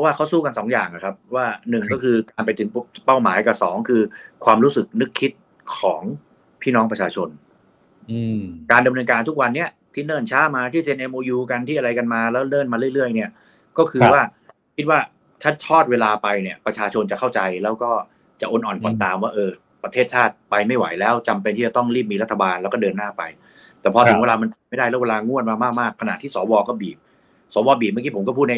าเขาสู้กัน2อย่างครับว่า1ก็คือการไปถึงเป้าหมายกับ2คือความรู้สึกนึกคิดของพี่น้องประชาชนการดำเนินการทุกวันเนี้ยที่เนิ่นช้ามาที่เซ็น MOU กันที่อะไรกันมาแล้วเลื่อนมาเรื่อยๆเนี่ยก็คือว่าคิดว่าถ้าทอดเวลาไปเนี่ยประชาชนจะเข้าใจแล้วก็จะอ่อนๆกดตามว่าประเทศชาติไปไม่ไหวแล้วจำเป็นที่จะต้องรีบมีรัฐบาลแล้วก็เดินหน้าไปแต่พอถึงเวลามันไม่ได้แล้วเวลางวดมามากๆขณะที่สวก็บีบสวบีบเมื่อกี้ผมก็พูดใ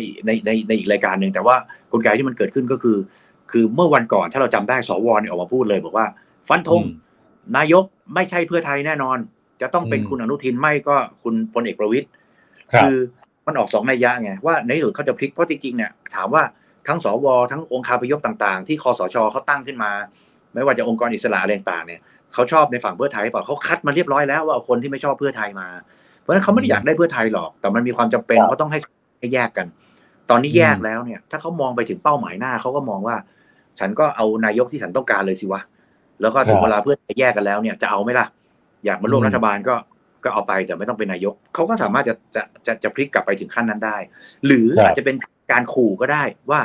นอีกรายการนึงแต่ว่ากลไกที่มันเกิดขึ้นก็คือเมื่อวันก่อนถ้าเราจำได้สวเนี่ยออกมาพูดเลยบอกว่าฟันธงนายกไม่ใช่เพื่อไทยแน่นอนจะต้องเป็นคุณอนุทินไม่ก็คุณพลเอกประวิตรคือมันออก2นัยยะไงว่าในที่สุดเขาจะพลิกเพราะจริงๆเนี่ยถามว่าทั้งสวทั้งองคาพยพต่างๆที่คสชเขาตั้งขึ้นมาไม่ว่าจะองค์กรอิสระอะไรต่างๆเนี่ยเขาชอบในฝั่งเพื่อไทยเปล่าเขาคัดมาเรียบร้อยแล้วว่าเอาคนที่ไม่ชอบเพื่อไทยมาเพราะฉะนั้นเขาไม่ได้อยากได้เพื่อไทยหรอกแต่มันมีความจำเป็นเขาต้องให้แยกกันตอนนี้แยกแล้วเนี่ยถ้าเขามองไปถึงเป้าหมายหน้าเขาก็มองว่าฉันก็เอานายกที่ฉันต้องการเลยสิวะแล้วก็ถึงเวลาเพื่อไทยแยกกันแล้วเนี่ยจะเอาไหมล่ะอยากมาร่วมรัฐบาลก็เอาไปแต่ไม่ต้องเป็นนายกเขาก็สามารถจะพลิกกลับไปถึงขั้นนั้นได้หรืออาจจะเป็นการขู่ก็ได้ว่า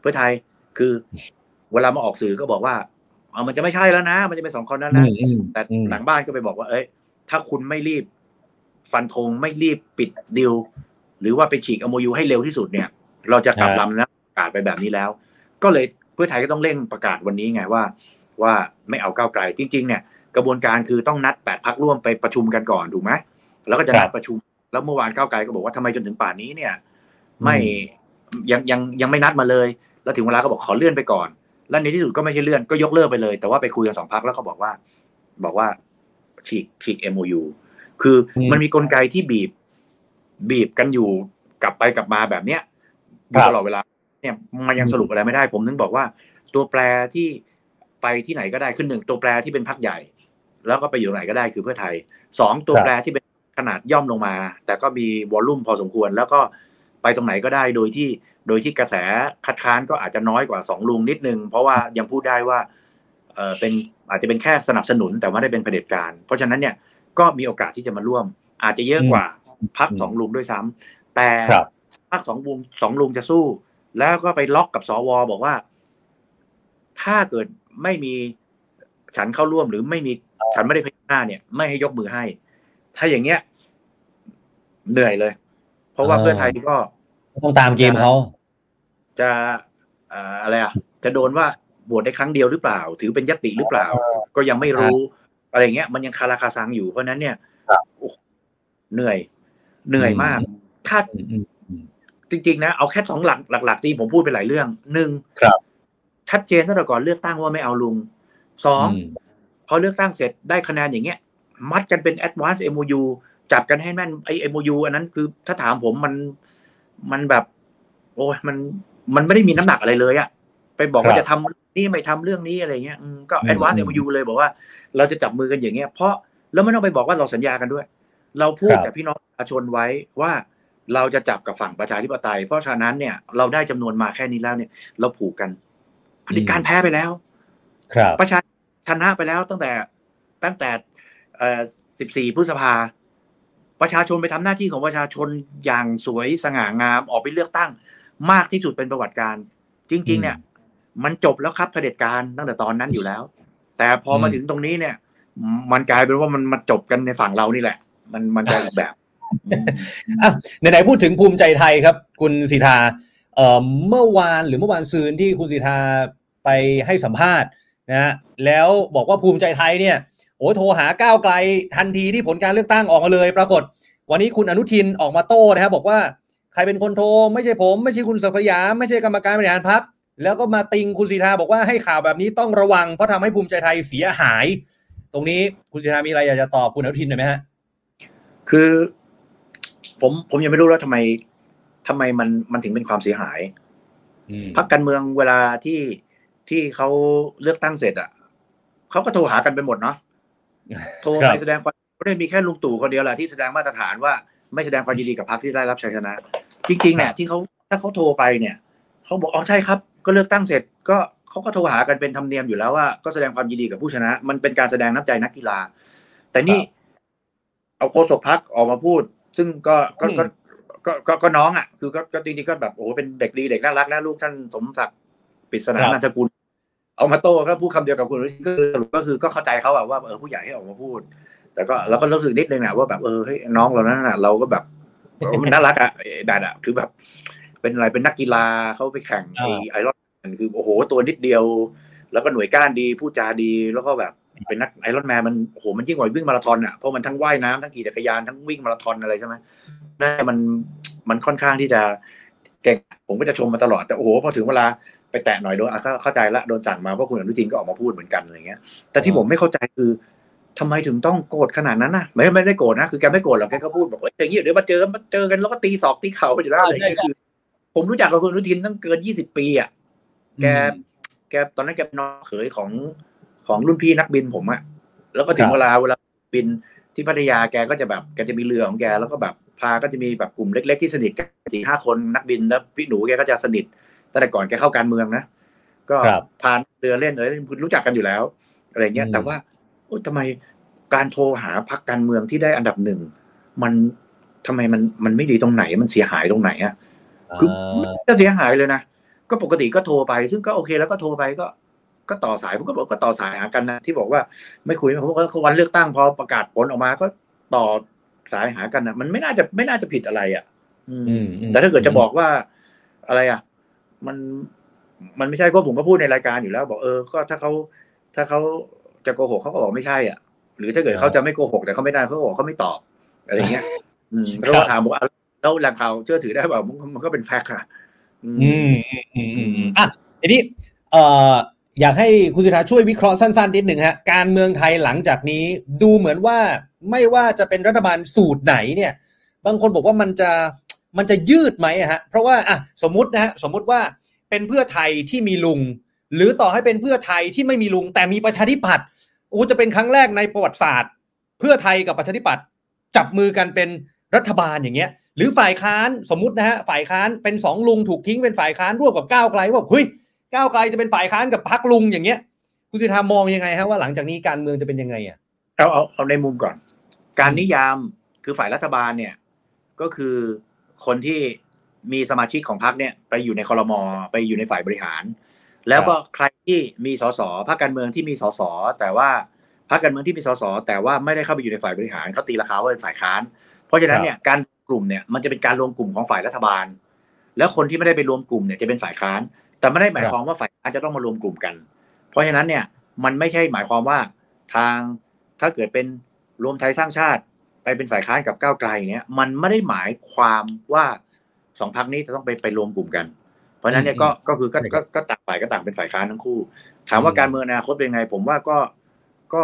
เพื่อไทยคือเวลามาออกสื่อก็บอกว่ามันจะไม่ใช่แล้วนะมันจะเป็น2คนนั้นนะแต่หลังบ้านก็ไปบอกว่าเอ้ยถ้าคุณไม่รีบฟันธงไม่รีบปิดดีลหรือว่าไปฉีก MOU ให้เร็วที่สุดเนี่ยเราจะกลับลำนะประกาศไปแบบนี้แล้วก็เลยเพื่อไทยก็ต้องเร่งประกาศวันนี้ไงว่าไม่เอาก้าวไกลจริงๆเนี่ยกระบวนการคือต้องนัด8พรรคร่วมไปประชุมกันก่อนถูกมั้ยแล้วก็จะนัดประชุมแล้วเมื่อวานก้าวไกลก็บอกว่าทำไมจนถึงป่านนี้เนี่ยไม่ยังไม่นัดมาเลยแล้วถึงเวลาก็บอกขอเลื่อนไปก่อนแล้วในที่สุดก็ไม่ใช่เลื่อนก็ยกเลิกไปเลยแต่ว่าไปคุยกัน2พรรคแล้วก็บอกว่าฉีก MOU คือมันมีกลไกที่บีบกันอยู่กลับไปกลับมาแบบเนี้ยอยู่ตลอดเวลาเนี่ยมันยังสรุปอะไรไม่ได้ผมถึงบอกว่าตัวแปรที่ไปที่ไหนก็ได้ขึ้น1ตัวแปรที่เป็นพรรคใหญ่ แล้วก็ไปอยู่ตรงไหนก็ได้คือเพื่อไทย2ตัวแปรที่เป็นขนาดย่อมลงมาแต่ก็มีวอลลุ่มพอสมควรแล้วก็ไปตรงไหนก็ได้โดยที่กระแสคัดค้านก็อาจจะน้อยกว่า2ลุงนิดนึงเพราะว่ายังพูดได้ว่าเป็นอาจจะเป็นแค่สนับสนุนแต่ว่าได้เป็นเผด็จการเพราะฉะนั้นเนี่ยก็มีโอกาสที่จะมาร่วมอาจจะเยอะกว่าพรรค2ลุงด้วยซ้ำแต่พรรค2ลุงจะสู้แล้วก็ไปล็อกกับสว.บอกว่าถ้าเกิดไม่มีฉันเข้าร่วมหรือไม่มีฉันไม่ได้พยักหน้าเนี่ยไม่ให้ยกมือให้ถ้าอย่างเงี้ยเหนื่อยเลยเพราะว่าเพื่อไทยก็ต้องตามเกมเขาจะอะไรอ่ะจะโดนว่าโหวตได้ครั้งเดียวหรือเปล่าถือเป็นยติหรือเปล่าก็ยังไม่รู้อะไรเงี้ยมันยังคาราคาซังอยู่เพราะนั้นเนี่ยเหนื่อยมากถ้าจริงๆนะเอาแค่2หลักๆที่ผมพูดไปหลายเรื่อง1ครับชัดเจนตั้งแต่ก่อนเลือกตั้งว่าไม่เอาลุง2พอเลือกตั้งเสร็จได้คะแนนอย่างเงี้ยมัดกันเป็น Advance MOU จับกันให้แม่นไอ้ MOU อันนั้นคือถ้าถามผมมันแบบโอ้ยมันไม่ได้มีน้ำหนักอะไรเลยอ่ะไปบอกว่าจะทำนี่ไม่ทำเรื่องนี้อะไรเงี้ยก็ Advance MOU เลยบอกว่าเราจะจับมือกันอย่างเงี้ยเพราะแล้วไม่ต้องไปบอกว่าเราสัญญากันด้วยเราพูดกับพี่น้องประชาชนไว้ว่าเราจะจับกับฝั่งประชาธิปไตยเพราะฉะนั้นเนี่ยเราได้จำนวนมาแค่นี้แล้วเนี่ยเราผูกกันเผด็จการแพ้ไปแล้วประชาชนะไปแล้วตั้งแต่14 พฤษภาคมประชาชนไปทำหน้าที่ของประชาชนอย่างสวยสง่างามออกไปเลือกตั้งมากที่สุดเป็นประวัติการจริงๆเนี่ยมันจบแล้วครับเผด็จการตั้งแต่ตอนนั้นอยู่แล้วแต่พอมาถึงตรงนี้เนี่ยมันกลายเป็นว่ามันมาจบกันในฝั่งเรานี่แหละมันกลายเป็นแบบไหนๆพูดถึงภูมิใจไทยครับคุณสิทธาเมื่อวานซืนที่คุณสิทธาไปให้สัมภาษณ์นะฮะแล้วบอกว่าภูมิใจไทยเนี่ยโอ้โทรหาก้าวไกลทันทีที่ผลการเลือกตั้งออกมาเลยปรากฏวันนี้คุณอนุทินออกมาโต้นะครับบอกว่าใครเป็นคนโทรไม่ใช่ผมไม่ใช่คุณศักดิ์สยามไม่ใช่กรรมการบริหารพรรคแล้วก็มาติงคุณสิทธาบอกว่าให้ข่าวแบบนี้ต้องระวังเพราะทำให้ภูมิใจไทยเสียหายตรงนี้คุณสิทธามีอะไรอยากจะตอบคุณอนุทินหน่อยไหมฮะคือผมยังไม่รู้ว่าทำไมมันถึงเป็นความเสียหายพรรคการเมืองเวลาที่เขาเลือกตั้งเสร็จอ่ะเขาก็โทรหากันไปหมดเนาะโทรไปแสดงความไม่ได้มีแค่ลุงตู่คนเดียวแหละที่แสดงมาตรฐานว่าไม่แสดงความยินดีกับพรรคที่ได้รับชัยชนะจริงๆเนี่ยที่เขาถ้าเขาโทรไปเนี่ยเขาบอกอ๋อใช่ครับก็เลือกตั้งเสร็จก็เขาก็โทรหากันเป็นธรรมเนียมอยู่แล้วว่าก็แสดงความยินดีกับผู้ชนะมันเป็นการแสดงน้ำใจนักกีฬาแต่นี่เอาโฆษกพรรคออกมาพูดซึ่งก็น้องอ่ะคือก็จริงๆก็แบบโอ้เป็นเด็กดีเด็กน่ารักนะลูกท่านสมศักดิ์ปริศนานันทกุลเอามาโต้ก็พูดคำเดียวกับคุณก็คือก็เข้าใจเขาอะว่าผู้ใหญ่ให้ออกมาพูดแต่ก็เราก็รู้สึกนิดนึงนะว่าแบบเฮ้ยน้องเรานั่นน่ะเราก็แบบมันน่ารักอ่ะดัดอ่ะคือแบบเป็นอะไรเป็นนักกีฬาเขาไปแข่งไอรอนแมนคือโอ้โหตัวนิดเดียวแล้วก็หน่วยก้านดีพูดจาดีแล้วก็แบบเป็นนักไอรอนแมนมันโอ้โหมันยิ่งกว่าวิ่งมาราธอนอ่ะเพราะมันทั้งว่ายน้ำทั้งขี่จักรยานทั้งวิ่งมาราธอนอะไรใช่ไหมนั่นมันค่อนข้างที่จะเก่งผมก็จะชมมาตลอดแต่โอ้โหพอถึงเวลาไปแตะหน่อยโดนเข้าใจละโดนสั่งมาเพราะคุณอนุทินก็ออกมาพูดเหมือนกันอะไรเงี้ยแต่ที่ผมไม่เข้าใจคือทำไมถึงต้องโกรธขนาดนั้นนะไม่ได้โกรธนะคือแกไม่โกรธหรอกแกก็พูดบอกว่าอย่างนี้เดี๋ยวมาเจอกันแล้วก็ตีศอกตีเข่าไปอยู่แล้วอะไรเงี้ยคือผมรู้จักกับคุณอนุทินตั้งเกิน20ปีอ่ะแกตอนนั้นแกเป็นน้องเขยของรุ่นพี่นักบินผมอะแล้วก็ถึงเวลาบินที่พัทยาแกก็จะแบบแกจะมีเรือของแกแล้วก็แบบพาก็จะมีแบบกลุ่มเล็กๆที่สนิทกัน 4-5 คนนักบินแล้วพี่หนูแกก็จะสนิทตั้งแต่ก่อนแกเข้าการเมืองนะก็พาเรือเล่นเลยรู้จักกันอยู่แล้วอะไรเงี้ยแต่ว่าโอ๊ยทำไมการโทรหาพรรคการเมืองที่ได้อันดับ1มันทำไมมันไม่ดีตรงไหนมันเสียหายตรงไหนอ่ะคือก็เสียหายเลยนะก็ปกติก็โทรไปซึ่งก็โอเคแล้วก็โทรไปก็ต่อสายผมก็บอกก็ต่อสายหากันนะที่บอกว่าไม่คุยผมก็วันเลือกตั้งพอประกาศผลออกมาก็ต่อสายหากันนะมันไม่น่าจะผิดอะไรอ่ะแต่ถ้าเกิดจะบอกว่าอะไรอ่ะมันไม่ใช่ก็ผมก็พูดในรายการอยู่แล้วบอกก็ถ้าเขาจะโกหกเขาก็บอกไม่ใช่อ่ะหรือถ้าเกิดเขาจะไม่โกหกแต่เขาไม่ได้เขาบอกเขาไม่ตอบอะไรเงี้ยเพราะว่าถามว่าแล้วหลังข่าวเชื่อถือได้เปล่ามันก็เป็นแฟกต์ค่ะทีนี้อยากให้คุณสิทธาช่วยวิเคราะห์สั้นๆนิดหนึ่งฮะการเมืองไทยหลังจากนี้ดูเหมือนว่าไม่ว่าจะเป็นรัฐบาลสูตรไหนเนี่ยบางคนบอกว่ามันจะยืดไหมฮะเพราะว่าอ่ะสมมติว่าเป็นเพื่อไทยที่มีลุงหรือต่อให้เป็นเพื่อไทยที่ไม่มีลุงแต่มีประชาธิปัตย์ จะเป็นครั้งแรกในประวัติศาสตร์เพื่อไทยกับประชาธิปัตย์จับมือกันเป็นรัฐบาลอย่างเงี้ยหรือฝ่ายค้านสมมุตินะฮะฝ่ายค้านเป็นสองลุงถูกทิ้งเป็นฝ่ายค้านร่วมกับก้าวไกลว่าเฮ้ยก้าวไกลจะเป็นฝ่ายค้านกับพรรคลุงอย่างเงี้ยคุณสิทธามองยังไงฮะว่าหลังจากนี้การเมืองจะเป็นยังไงอ่ะเอาในมุมก่อนการนิยามคือฝ่ายรัฐบาลเนี่ยก็คือคนที่มีสมาชิกของพรรคเนี่ยไปอยู่ในครม.ไปอยู่ในฝ่ายบริหารแล้วก็ใครที่มีส.ส.พรรคการเมืองที่มีส.ส.แต่ว่าพรรคการเมืองที่มีส.ส.แต่ว่าไม่ได้เข้าไปอยู่ในฝ่ายบริหารเขาตีราคาว่าเป็นฝ่ายค้านเพราะฉะนั้นเนี่ยการกลุ่มเนี่ยมันจะเป็นการรวมกลุ่มของฝ่ายรัฐบาลแล้วคนที่ไม่ได้ไปรวมกลุ่มเนี่ยจะเป็นฝ่ายค้านแต่ไม่ได้หมายความว่าฝ่ายค้านจะต้องมารวมกลุ่มกันเพราะฉะนั้นเนี่ยมันไม่ใช่หมายความว่าทางถ้าเกิดเป็นรวมไทยสร้างชาติไปเป็นฝ่ายค้านกับก้าวไกลเนี่ยมันไม่ได้หมายความว่าสองพรรคนี้จะต้องไปรวมกลุ่มกันเพราะฉะนั้นเนี่ยก็คือก็ต่างฝ่ายก็ต่างเป็นฝ่ายค้านทั้งคู่ถามว่าการเมืองอนาคตเป็นไงผมว่าก็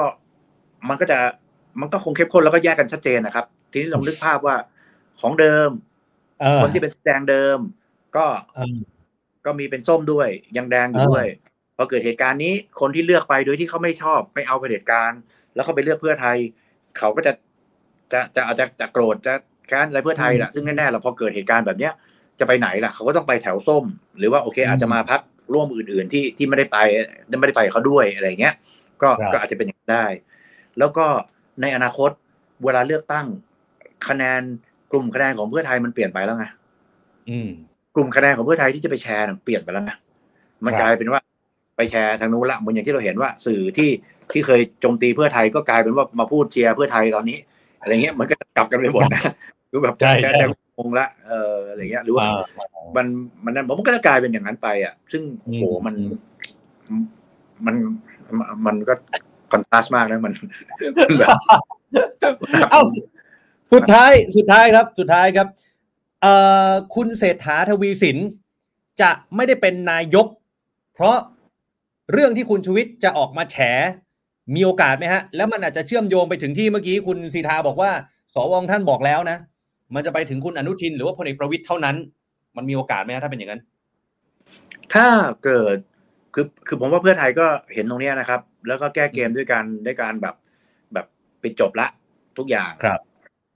มันก็จะมันก็คงเข้มข้นแล้วก็แยกกันชัดเจนนะครับทีนี้ลองนึกภาพว่าของเดิมคนที่เป็นสีแดงเดิมก็มีเป็นส้มด้วยยังแดงอยู่ด้วยพอเกิดเหตุการณ์นี้คนที่เลือกไปโดยที่เขาไม่ชอบไม่เอาเผด็จการแล้วเขาไปเลือกเพื่อไทยเขาก็จะอาจจะโกรธจะแค้นอะไรเพื่อไทยล่ะซึ่งแน่ๆเราพอเกิดเหตุการณ์แบบเนี้ยจะไปไหนล่ะเขาก็ต้องไปแถวส้มหรือว่าโอเคอาจจะมาพรรคร่วมอื่นๆที่ไม่ได้ไปเขาด้วยอะไรเงี้ยก็อาจจะเป็นอย่างได้แล้วก็ในอนาคตเวลาเลือกตั้งคะแนนกลุ่มคะแนนของเพื่อไทยมันเปลี่ยนไปแล้วไงกลุ่มคะแนนของเพื่อไทยที่จะไปแชร์เปลี่ยนไปแล้วนะมันกลายเป็นว่าไปแชร์ทางนู้นละเหมือนอย่างที่เราเห็นว่าสื่อที่เคยโจมตีเพื่อไทยก็กลายเป็นว่ามาพูดเชียร์เพื่อไทยตอนนี้อะไรเงี้ยมันก็กลับกันไปหมดนะคือแบบแชร์งงละอะไรเงี้ยหรือว่ามันนั่นผมก็จะกลายเป็นอย่างนั้นไปอ่ะซึ่งโอ้โหมันก็คอนทราสต์มากนะมันแบบเอ้าสุดท้ายครับคุณเศรษฐาทวีสินจะไม่ได้เป็นนายกเพราะเรื่องที่คุณชูวิทย์จะออกมาแฉมีโอกาสไหมฮะแล้วมันอาจจะเชื่อมโยงไปถึงที่เมื่อกี้คุณสีทาบอกว่าสวท่านบอกแล้วนะมันจะไปถึงคุณอนุทินหรือว่าพลเอกประวิตรเท่านั้นมันมีโอกาสไหมฮะถ้าเป็นอย่างนั้นถ้าเกิดคือผมว่าเพื่อไทยก็เห็นตรงนี้นะครับแล้วก็แก้เกมด้วยการแบบปิดจบละทุกอย่าง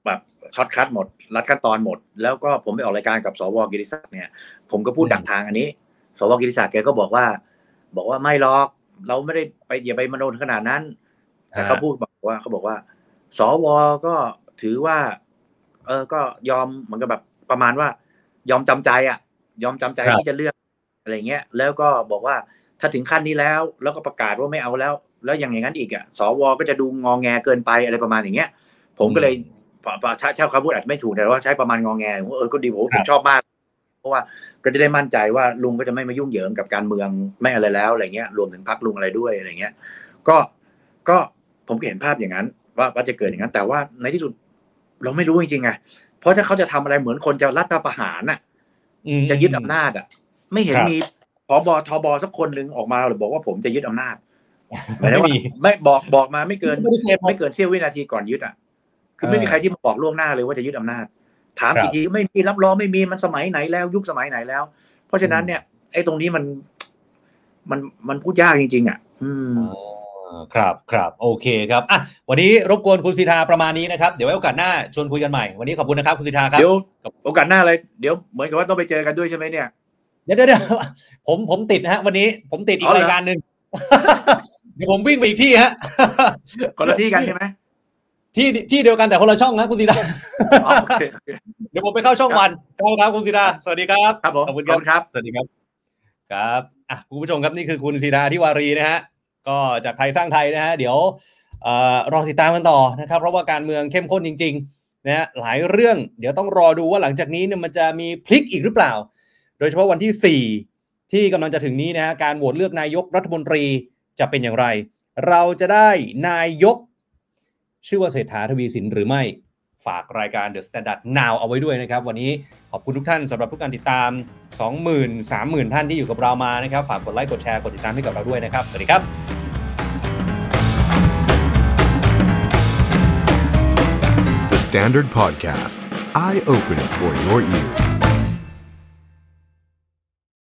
แบบช็อตคัทหมดรัดขั้นตอนหมดแล้วก็ผมไปออกรายการกับสว.กิติศักดิ์เนี่ยผมก็พูดดักทางอันนี้สว.กิติศักดิ์แกก็บอกว่าไม่หรอกเราไม่ได้ไปอย่าไปมโนถึงขนาดนั้นแต่เขาพูดเขาบอกว่าสว.ก็ถือว่าก็ยอมเหมือนกับแบบประมาณว่ายอมจำใจอ่ะยอมจำใจที่จะเลือกอะไรเงี้ยแล้วก็บอกว่าถ้าถึงขั้นนี้แล้วก็ประกาศว่าไม่เอาแล้วอย่างนั้นอีกอ่ะสว.ก็จะดูงอแงเกินไปอะไรประมาณอย่างเงี้ยผมก็เลยใช้คำพูดอาจไม่ถูกแต่ว่าใช้ประมาณงอแงผมก็ดีผมชอบมากเพราะว่าก็จะได้มั่นใจว่าลุงก็จะไม่มายุ่งเหยิงกับการเมืองไม่อะไรแล้วอะไรเงี้ยรวมถึงพรรคลุงอะไรด้วยอะไรเงี้ยก็ผมก็เห็นภาพอย่างนั้นว่าจะเกิดอย่างนั้นแต่ว่าในที่สุดเราไม่รู้จริงๆไงเพราะถ้าเขาจะทำอะไรเหมือนคนจะรัฐประหารน่ะจะยึดอำนาจอ่ะไม่เห็นมีผบ.ทบ.สักคนนึงออกมาหรือบอกว่าผมจะยึดอำนาจไม่บอกมาไม่เกินเสี้ยววินาทีก่อนยึดอ่ะคือไม่มีใครที่มาบอกล่วงหน้าเลยว่าจะยึดอำนาจถามกี่ทีไม่มีรับรองไม่มีมันสมัยไหนแล้วยุคสมัยไหนแล้วเพราะฉะนั้นเนี่ยไอ้ตรงนี้มันพูดยากจริงๆอ่ะครับโอเคครับอ่ะวันนี้รบกวนคุณสิทธาประมาณนี้นะครับเดี๋ยวไว้โอกาสหน้าชวนคุยกันใหม่วันนี้ขอบคุณนะครับคุณสิทธาครับเดี๋ยวโอกาสหน้าอะไรเดี๋ยวเหมือนกับว่าต้องไปเจอกันด้วยใช่ไหมเนี่ยเดี๋ยวผมติดฮะวันนี้ผมติดอีกรายการนึงเดี๋ยวผมวิ่งไปอีกที่ฮะคนละที่กันใช่ไหมที่เดียวกันแต่คนละช่องนะคุณศิดาเดี๋ยวผมไปเข้าช่องวันครับคุณศิดาสวัสดีครับขอบคุณครับสวัสดีครับครับอ่ะคุณผู้ชมครับนี่คือคุณศิดาธิวารีนะฮะก็จากไทยสร้างไทยนะฮะเดี๋ยวรอติดตามกันต่อนะครับเพราะว่าการเมืองเข้มข้นจริงๆนะฮะหลายเรื่องเดี๋ยวต้องรอดูว่าหลังจากนี้เนี่ยมันจะมีพลิกอีกหรือเปล่าโดยเฉพาะวันที่4ที่กำลังจะถึงนี้นะฮะการโหวตเลือกนายกรัฐมนตรีจะเป็นอย่างไรเราจะได้นายกชื่อว่าเศรษฐาทวีสินหรือไม่ฝากรายการ The Standard Now เอาไว้ด้วยนะครับวันนี้ขอบคุณทุกท่านสำหรับทุกการติดตาม 20,000 30,000 ท่านที่อยู่กับเรามานะครับฝากกดไลค์กดแชร์กดติดตามให้กับเราด้วยนะครับสวัสดีครับThe Standard Podcast Eye Open for Your Ears